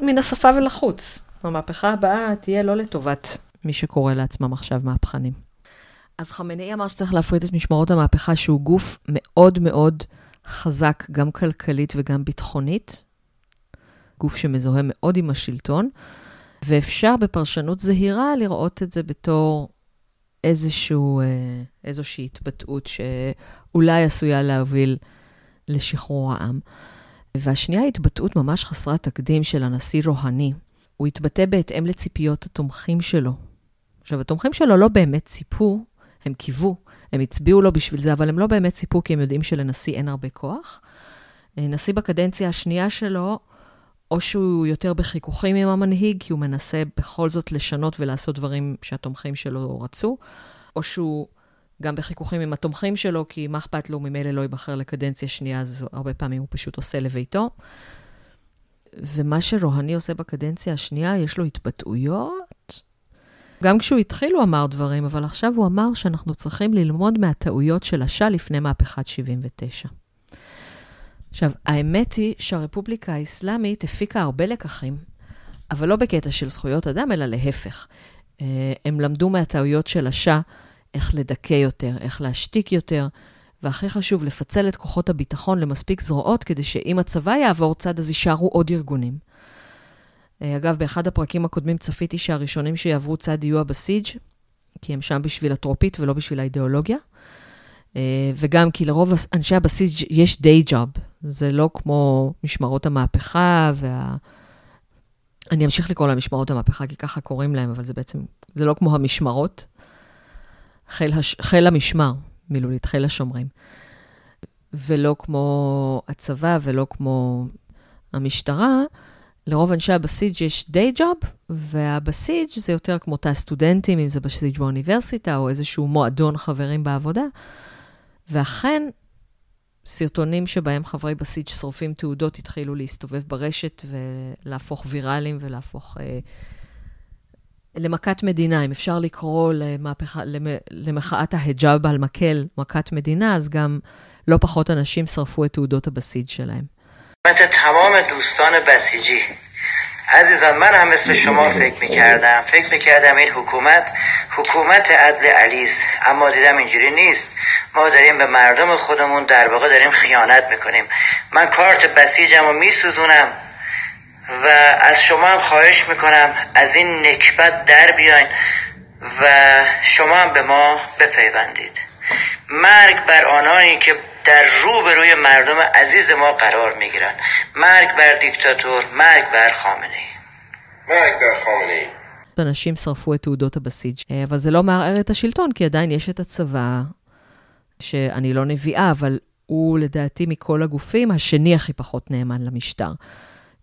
מן השפה ולחוץ. המהפכה הבאה תהיה לא לטובת מי שקורא לעצמם עכשיו מהפכנים. אז חמנאי אמר שצריך להפריט את משמרות המהפכה, שהוא גוף מאוד מאוד חזק, גם כלכלית וגם ביטחונית. גוף שמזוהה מאוד עם השלטון, ואפשר בפרשנות זהירה לראות את זה בתור איזשהו, איזושהי התבטאות שאולי עשויה להוביל לשחרור העם. והשנייה התבטאות ממש חסרת תקדים של הנשיא רוהני. הוא התבטא בהתאם לציפיות התומכים שלו. עכשיו, התומכים שלו לא באמת ציפו, הם קיוו, הם הצביעו לו בשביל זה, אבל הם לא באמת ציפו, כי הם יודעים שלנשיא אין הרבה כוח. נשיא בקדנציה השנייה שלו, או שהוא יותר בחיכוכים עם המנהיג, כי הוא מנסה בכל זאת לשנות ולעשות דברים שהתומכים שלו רצו, או שהוא... גם בחיכוכים עם התומכים שלו, כי מה אכפת לו ממילא לא ייבחר לקדנציה שנייה, אז הרבה פעמים הוא פשוט עושה לביתו. ומה שרוהני עושה בקדנציה השנייה, יש לו התבטאויות. גם כשהוא התחיל הוא אמר דברים, אבל עכשיו הוא אמר שאנחנו צריכים ללמוד מהטעויות של השעה לפני מהפכת שבעים ותשע. עכשיו, האמת היא שהרפובליקה האסלאמית הפיקה הרבה לקחים, אבל לא בקטע של זכויות אדם, אלא להפך. הם למדו מהטעויות של השעה, איך לדכא יותר, איך להשתיק יותר, והכי חשוב, לפצל את כוחות הביטחון למספיק זרועות, כדי שאם הצבא יעבור צד, אז יישארו עוד ארגונים. אגב, באחד הפרקים הקודמים צפיתי שהראשונים שיעברו צד יהיו הבסיג', כי הם שם בשביל הטרופית ולא בשביל האידיאולוגיה, וגם כי לרוב אנשי הבסיג' יש דיי ג'וב, זה לא כמו משמרות המהפכה, וה... אני אמשיך לקרוא להם משמרות המהפכה, כי ככה קוראים להם, אבל זה בעצם, זה לא כמו המשמרות, חיל, הש... חיל המשמר, מילולית, חיל השומרים. ולא כמו הצבא, ולא כמו המשטרה, לרוב אנשי הבסיג' יש דיי ג'וב, והבסיג' זה יותר כמו תא סטודנטים, אם זה בסיג' באוניברסיטה, או איזשהו מועדון חברים בעבודה. ואכן, סרטונים שבהם חברי בסיג' שורפים תעודות, התחילו להסתובב ברשת, ולהפוך ויראליים, ולהפוך... אה, למכת מדינה, אם אפשר לקרוא למהפכה, למחאת ההיג'אב על מקל, מכת מדינה, אז גם לא פחות אנשים שרפו את תעודות הבסיג' שלהם. עזיזן, من هم مثل شما فکر می‌کردم فکر می‌کردم این حکومت حکومت عدل علی است اما دیدم اینجوری نیست ما داریم به مردم خودمون در واقع داریم خیانت می‌کنیم من کارت بسیجمو می‌سوزونم و از شما هم خواهش میکنم از این نکبت در بیاین و شما هم به ما بپیوندید مرگ بر آنانی که در روبروی مردم عزیز ما قرار میگیرند. مرگ بر دیکتاتور، مرگ بر خامنه‌ای. مرگ بر خامنه‌ای. אנשים שרפו את תעודות הבסיג', אבל זה לא מערער את השלטון, כי עדיין יש את הצבא, שאני לא נביאה, אבל הוא לדעתי מכל הגופים השני הכי פחות נאמן למשטר.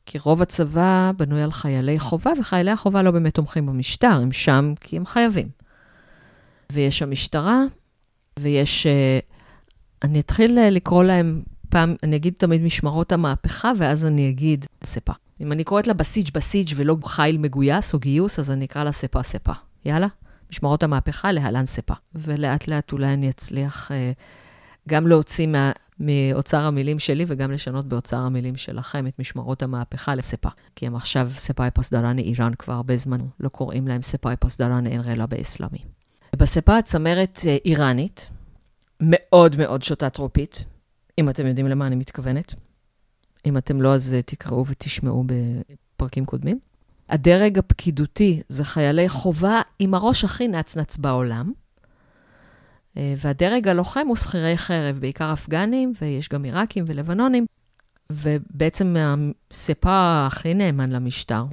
כי רוב הצבא בנוי על חיילי חובה, וחיילי החובה לא באמת תומכים במשטר, הם שם כי הם חייבים. ויש המשטרה, ויש... אני אתחיל לקרוא להם פעם, אני אגיד תמיד משמרות המהפכה, ואז אני אגיד ספה. אם אני קוראת לה בסיג' בסיג' ולא חיל מגויס או גיוס, אז אני אקרא לה ספה ספה. יאללה, משמרות המהפכה להלן ספה. ולאט לאט אולי אני אצליח אה, גם להוציא מה, מאוצר המילים שלי, וגם לשנות באוצר המילים שלכם את משמרות המהפכה לספה. כי הם עכשיו ספאי פסדרני איראן כבר הרבה זמן, לא קוראים להם ספאי פסדרני אין רלה באסלאמי. בספה הצמרת איראנית, מאוד מאוד שוטה טרופית, אם אתם יודעים למה אני מתכוונת. אם אתם לא, אז תקראו ותשמעו בפרקים קודמים. הדרג הפקידותי זה חיילי חובה עם הראש הכי נצנץ בעולם, והדרג הלוחם הוא שכירי חרב, בעיקר אפגנים, ויש גם עיראקים ולבנונים, ובעצם הספה הכי נאמן למשטר,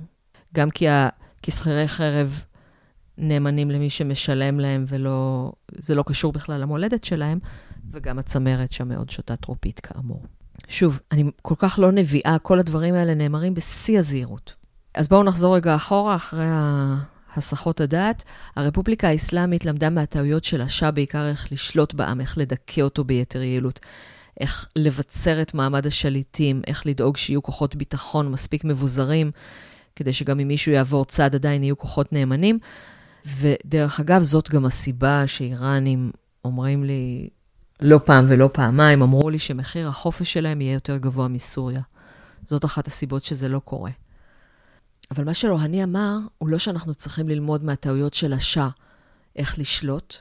גם כי, ה... כי שכירי חרב נאמנים למי שמשלם להם, ולא... זה לא קשור בכלל למולדת שלהם, וגם הצמרת שם מאוד שוטה טרופית כאמור. שוב, אני כל כך לא נביאה, כל הדברים האלה נאמרים בשיא הזהירות. אז בואו נחזור רגע אחורה, אחרי הסחות הדעת. הרפובליקה האסלאמית למדה מהטעויות של השאה בעיקר איך לשלוט בעם, איך לדכא אותו ביתר יעילות, איך לבצר את מעמד השליטים, איך לדאוג שיהיו כוחות ביטחון מספיק מבוזרים, כדי שגם אם מישהו יעבור צד עדיין יהיו כוחות נאמנים. ודרך אגב, זאת גם הסיבה שאיראנים אומרים לי, לא פעם ולא פעמיים, אמרו לי שמחיר החופש שלהם יהיה יותר גבוה מסוריה. זאת אחת הסיבות שזה לא קורה. אבל מה שלוהני אמר, הוא לא שאנחנו צריכים ללמוד מהטעויות של השאה איך לשלוט,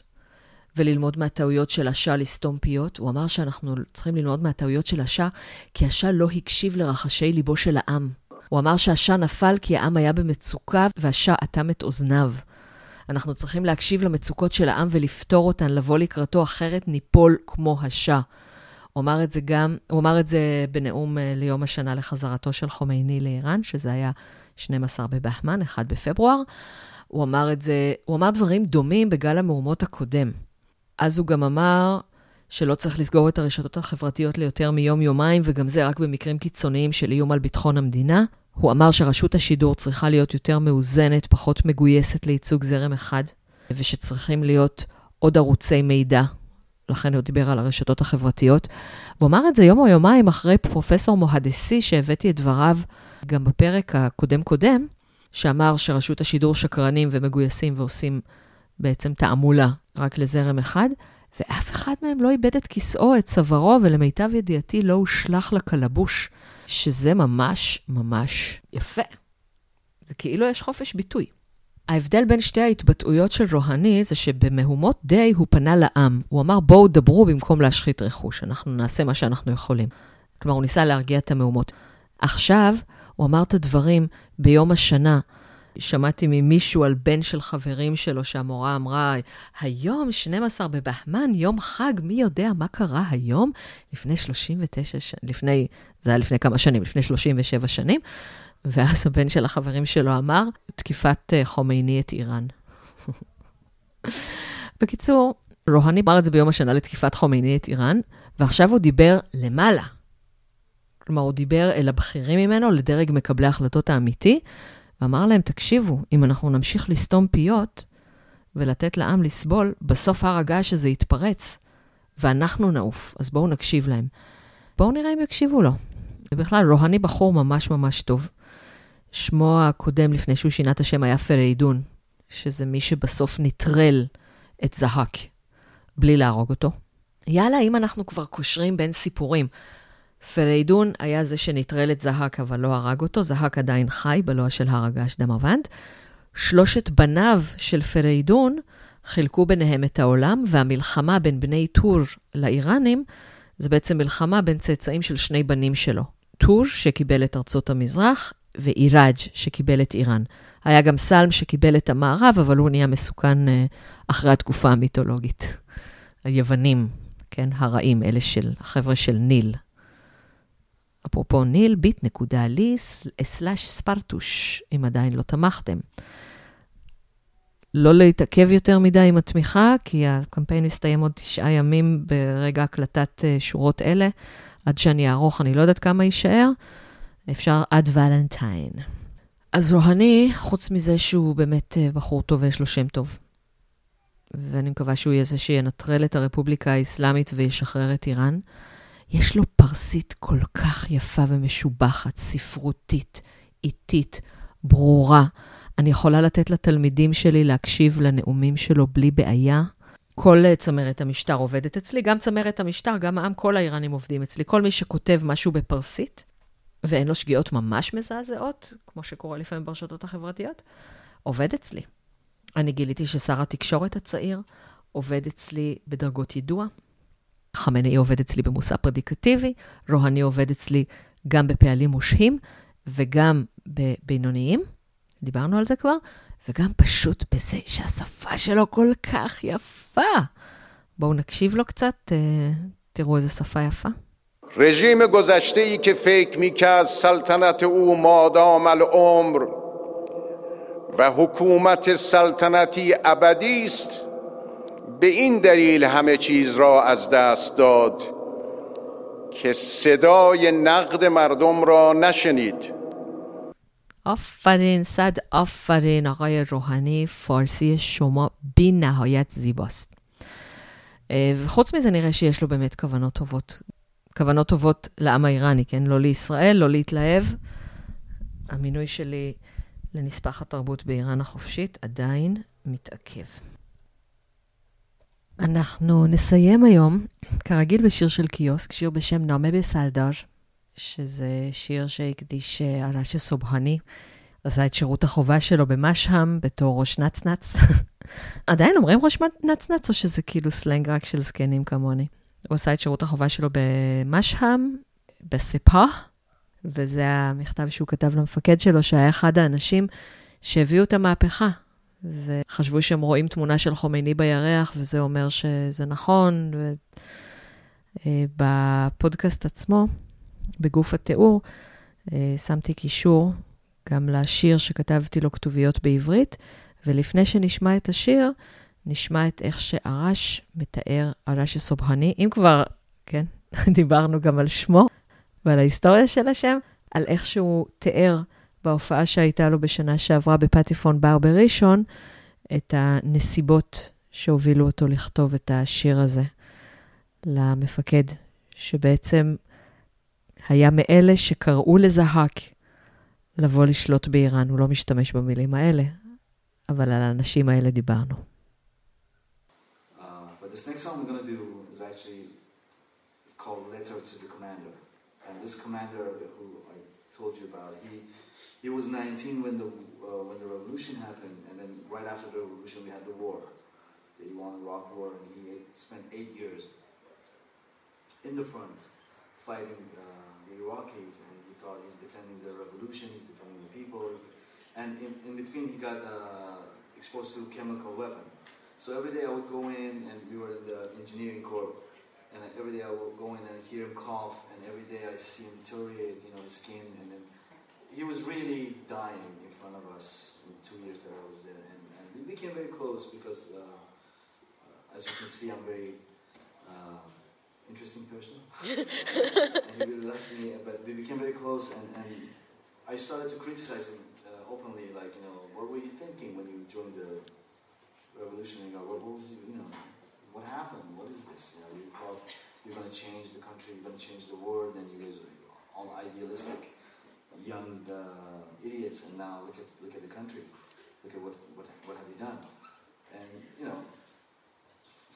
וללמוד מהטעויות של השאה לסתום פיות. הוא אמר שאנחנו צריכים ללמוד מהטעויות של השאה, כי השאה לא הקשיב לרחשי ליבו של העם. הוא אמר שהשאה נפל כי העם היה במצוקה, והשאה אטם את אוזניו. אנחנו צריכים להקשיב למצוקות של העם ולפתור אותן, לבוא לקראתו, אחרת ניפול כמו השאה. הוא אמר את זה גם, הוא אמר את זה בנאום ליום השנה לחזרתו של חומייני לאיראן, שזה היה שנים עשר בבהמן, אחד בפברואר. הוא אמר את זה, הוא אמר דברים דומים בגל המהומות הקודם. אז הוא גם אמר שלא צריך לסגור את הרשתות החברתיות ליותר מיום יומיים, וגם זה רק במקרים קיצוניים של איום על ביטחון המדינה. הוא אמר שרשות השידור צריכה להיות יותר מאוזנת, פחות מגויסת לייצוג זרם אחד, ושצריכים להיות עוד ערוצי מידע. לכן הוא דיבר על הרשתות החברתיות. הוא אמר את זה יום או יומיים אחרי פרופסור מוהדסי, שהבאתי את דבריו גם בפרק הקודם-קודם, שאמר שרשות השידור שקרנים ומגויסים ועושים בעצם תעמולה רק לזרם אחד, ואף אחד מהם לא איבד את כיסאו, את צווארו, ולמיטב ידיעתי לא הושלח לקלבוש. שזה ממש ממש יפה. זה כאילו יש חופש ביטוי. ההבדל בין שתי ההתבטאויות של רוהני זה שבמהומות די הוא פנה לעם. הוא אמר בואו דברו במקום להשחית רכוש, אנחנו נעשה מה שאנחנו יכולים. כלומר הוא ניסה להרגיע את המהומות. עכשיו הוא אמר את הדברים ביום השנה. שמעתי ממישהו על בן של חברים שלו שהמורה אמרה, היום שנים עשר בבהמן, יום חג, מי יודע מה קרה היום? לפני שלושים ותשע שנים, לפני, זה היה לפני כמה שנים, לפני שלושים ושבע שנים, ואז הבן של החברים שלו אמר, תקיפת חומייני את איראן. בקיצור, רוהני אמר את זה ביום השנה לתקיפת חומייני את איראן, ועכשיו הוא דיבר למעלה. כלומר, הוא דיבר אל הבכירים ממנו, לדרג מקבלי ההחלטות האמיתי, ואמר להם, תקשיבו, אם אנחנו נמשיך לסתום פיות ולתת לעם לסבול, בסוף הרגע שזה יתפרץ, ואנחנו נעוף. אז בואו נקשיב להם. בואו נראה אם יקשיבו לו. ובכלל, רוהני בחור ממש ממש טוב. שמו הקודם לפני שהוא שינה את השם היה פריידון, שזה מי שבסוף נטרל את זהק, בלי להרוג אותו. יאללה, אם אנחנו כבר קושרים בין סיפורים, פריידון היה זה שנטרל את זהק, אבל לא הרג אותו. זהק עדיין חי בלוע של הרגש דמוונד. שלושת בניו של פריידון חילקו ביניהם את העולם, והמלחמה בין בני טור לאיראנים, זה בעצם מלחמה בין צאצאים של שני בנים שלו. טור שקיבל את ארצות המזרח, ואיראג' שקיבל את איראן. היה גם סלם שקיבל את המערב, אבל הוא נהיה מסוכן אחרי התקופה המיתולוגית. היוונים, כן, הרעים, אלה של, החבר'ה של ניל. אפרופו ניל, ביט נקודה לי, סלש ספרטוש, אם עדיין לא תמכתם. לא להתעכב יותר מדי עם התמיכה, כי הקמפיין מסתיים עוד תשעה ימים ברגע הקלטת שורות אלה. עד שאני אערוך, אני לא יודעת כמה יישאר. אפשר עד ולנטיין. אז רוהני, חוץ מזה שהוא באמת בחור טוב ויש לו שם טוב. ואני מקווה שהוא יהיה זה שינטרל את הרפובליקה האסלאמית וישחרר את איראן. יש לו פרסית כל כך יפה ומשובחת, ספרותית, איטית, ברורה. אני יכולה לתת לתלמידים שלי להקשיב לנאומים שלו בלי בעיה. כל צמרת המשטר עובדת אצלי, גם צמרת המשטר, גם העם, כל האיראנים עובדים אצלי. כל מי שכותב משהו בפרסית, ואין לו שגיאות ממש מזעזעות, כמו שקורה לפעמים ברשתות החברתיות, עובד אצלי. אני גיליתי ששר התקשורת הצעיר עובד אצלי בדרגות ידוע. חמנאי עובד אצלי במוסע פרדיקטיבי, רוהני עובד אצלי גם בפעלים מושהים וגם בבינוניים, דיברנו על זה כבר, וגם פשוט בזה שהשפה שלו כל כך יפה. בואו נקשיב לו קצת, תראו איזה שפה יפה. رژیم گذشته‌ای که فکر می‌کرد سلطنت او مادام العمر و حکومت سلطنتی ابدی است به این دلیل همه چیز را از دست داد که صدای نقد مردم را نشنید. آفرین صد آفرین آقای روحانی، فارسی شما بی نهایت زیباست. וחוץ מזה נראה שיש לו באמת כוונות טובות. כוונות טובות לעם האיראני, כן? לא לישראל, לא להתלהב. המינוי שלי לנספח התרבות באיראן החופשית עדיין מתעכב. אנחנו נסיים היום, כרגיל בשיר של קיוסק, שיר בשם נעמה בסלדר, שזה שיר שהקדיש ערש סובהני, עשה את שירות החובה שלו במשהם, בתור ראש נצנץ. עדיין אומרים ראש נצנץ, או שזה כאילו סלנג רק של זקנים כמוני? הוא עשה את שירות החובה שלו במשהם, בספא, וזה המכתב שהוא כתב למפקד שלו, שהיה אחד האנשים שהביאו את המהפכה, וחשבו שהם רואים תמונה של חומייני בירח, וזה אומר שזה נכון. ו... בפודקאסט עצמו, בגוף התיאור, שמתי קישור גם לשיר שכתבתי לו כתוביות בעברית, ולפני שנשמע את השיר, נשמע את איך שערש מתאר ערש הסובהני, אם כבר, כן, דיברנו גם על שמו ועל ההיסטוריה של השם, על איך שהוא תיאר בהופעה שהייתה לו בשנה שעברה בפטיפון בר בראשון, את הנסיבות שהובילו אותו לכתוב את השיר הזה למפקד, שבעצם היה מאלה שקראו לזהק לבוא לשלוט באיראן. הוא לא משתמש במילים האלה, אבל על האנשים האלה דיברנו. This next song we're going to do is actually called Letter to the Commander. And this commander who I told you about, he he was nineteen when the uh, when the revolution happened, and then right after the revolution we had the war, the Iran-Iraq war, and he spent eight years in the front fighting uh, the Iraqis, and he thought he's defending the revolution, he's defending the people, and in, in between he got uh, exposed to chemical weapons. So every day I would go in, and we were in the engineering corps, and every day I would go in and I'd hear him cough, and every day I see him deteriorate, you know, his skin, and then he was really dying in front of us in two years that I was there, and, and we became very close because, uh, uh, as you can see, I'm very uh, interesting person, and he really liked me, but we became very close, and, and I started to criticize him uh, openly, like, you know, what were you thinking when you joined the revolutionary rebels, you know, what happened, what is this, you know, you thought you're going to change the country, you're going to change the world, and you guys are all idealistic young uh, idiots, and now look at look at the country, look at what what what have you done. And you know,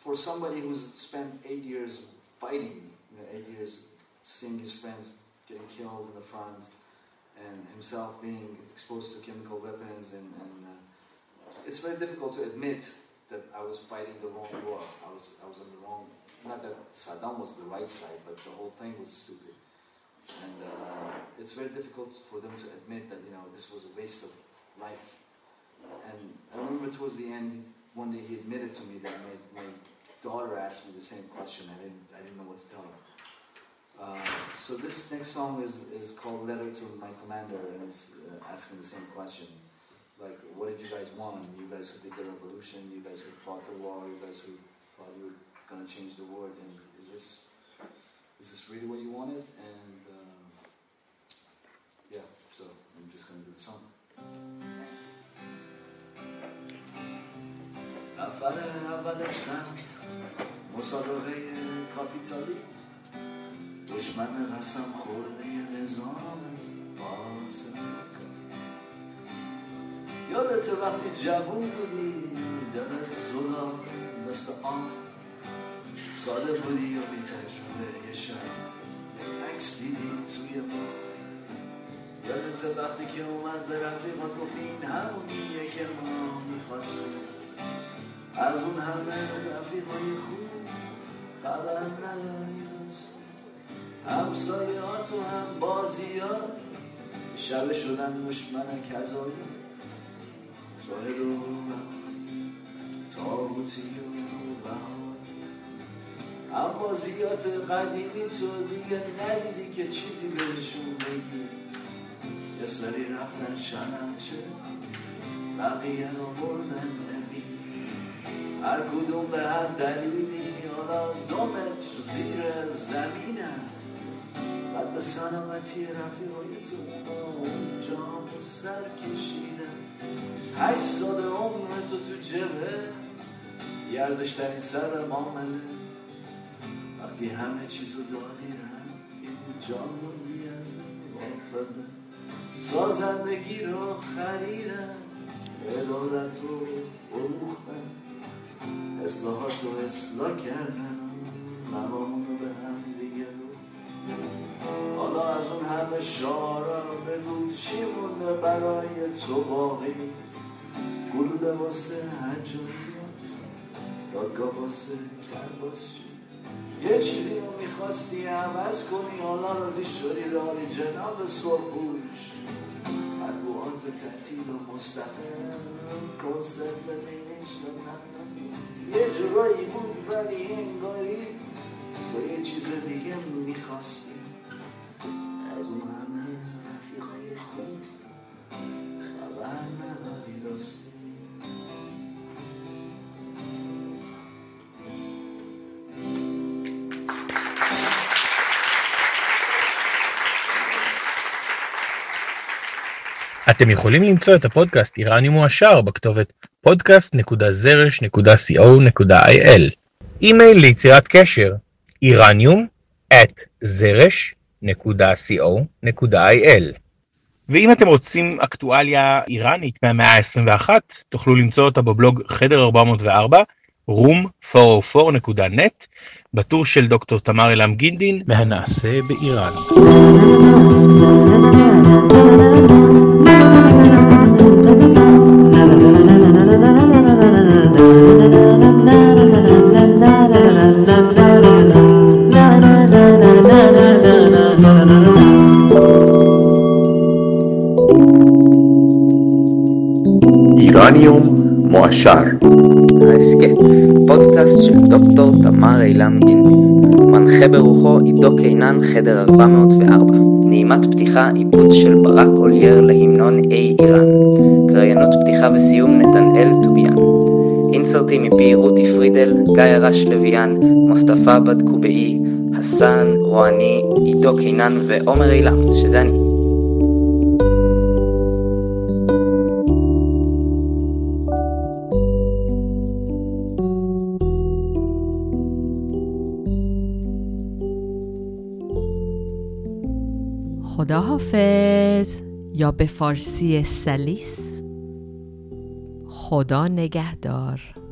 for somebody who's spent eight years fighting, you know, eight years seeing his friends getting killed in the front, and himself being exposed to chemical weapons, and, and uh, it's very difficult to admit that I was fighting the wrong war. I was I was on the wrong, not that Saddam was the right side, but the whole thing was stupid. And uh, it's very difficult for them to admit that, you know, this was a waste of life. And I remember towards the end, one day he admitted to me that my, my daughter asked me the same question. I didn't, I didn't know what to tell her. Uh, so this next song is, is called Letter to My Commander, and it's uh, asking the same question. Like, what did you guys want? You guys who did the revolution, you guys who fought the war, you guys who thought you were going to change the world, and is this is this really what you wanted? And um, yeah, so I'm just going to do the song. نفر اول سنگ مسابقه کاپیتالیسم دشمن قسم خورده نظام فاسد یادت وقتی جوون بودی دلت زلال مثل آن ساده بودی یا بی تجربه یه شب عکس دیدی توی باد یادت وقتی که اومد به رفیقات گفتی این همونیه که ما میخواستیم از اون همه رفیقای خوب خبر نداری هست همسایه‌ها تو هم بازی‌ها شب شدن دشمن کذایی شاهد و تابوتی و بهایی هم بازیات قدیمی تو دیگه ندیدی که چیزی بهشون بگی یه سری رفتن شنمچه بقیه رو بردن هر کدوم به هر دلیلی حالا دومت زیر زمینه بعد به سلامتی رفیقای تو اونجا سر کشیده هشت سال عمر تو تو جبه یه ارزشترین سر معامله وقتی همه چیزو داری رن اینجا موندی از وافده سازندگی رو خریدن ادارت رو فروختن اصلاحات و اصلاح کردن مقام رو به هم دیگه رو حالا از اون همه شعارا بگو چی مونده برای تو باقی گلوله واسه حجاری دادگاه واسه کرباس یه چیزی رو میخواستی عوض کنی حالا رازی شدی راری جناب سرپوش مطبوعات تعطیل و مستقل کنسرت نمیشنن یه جورایی بود ولی انگاری تو یه چیز دیگه میخواستی از اون همه رفیقای خوب خبر نداری راستی אתם יכולים למצוא את הפודקאסט איראני מועשר בכתובת podcast נקודה זרש נקודה co נקודה il. אימייל ליצירת קשר iranium at zeresh נקודה co נקודה il. ואם אתם רוצים אקטואליה איראנית מהמאה ה-עשרים ואחת, תוכלו למצוא אותה בבלוג חדר ארבע מאות וארבע, רום ארבע מאות וארבע נקודה נט, בטור של דוקטור תמר אלעם גינדין מהנעשה באיראן. איראניום מועשר ההסכת, פודקאסט של דוקטור תמר אילם גינדין מנחה ברוחו עידו קינן חדר ארבע מאות וארבע נעימת פתיחה עיבוד של ברק אולייר להמנון איי איראן קריינות פתיחה וסיום נתנאל טוביאן אינסרטים מפי רותי פרידל, גיא הרש-לויאן, מוסטפה בדקובאי, חסן, רועני, עידו קינן ועומר אילם שזה אני. خدا حافظ یا به فارسی سلیس خدا نگهدار.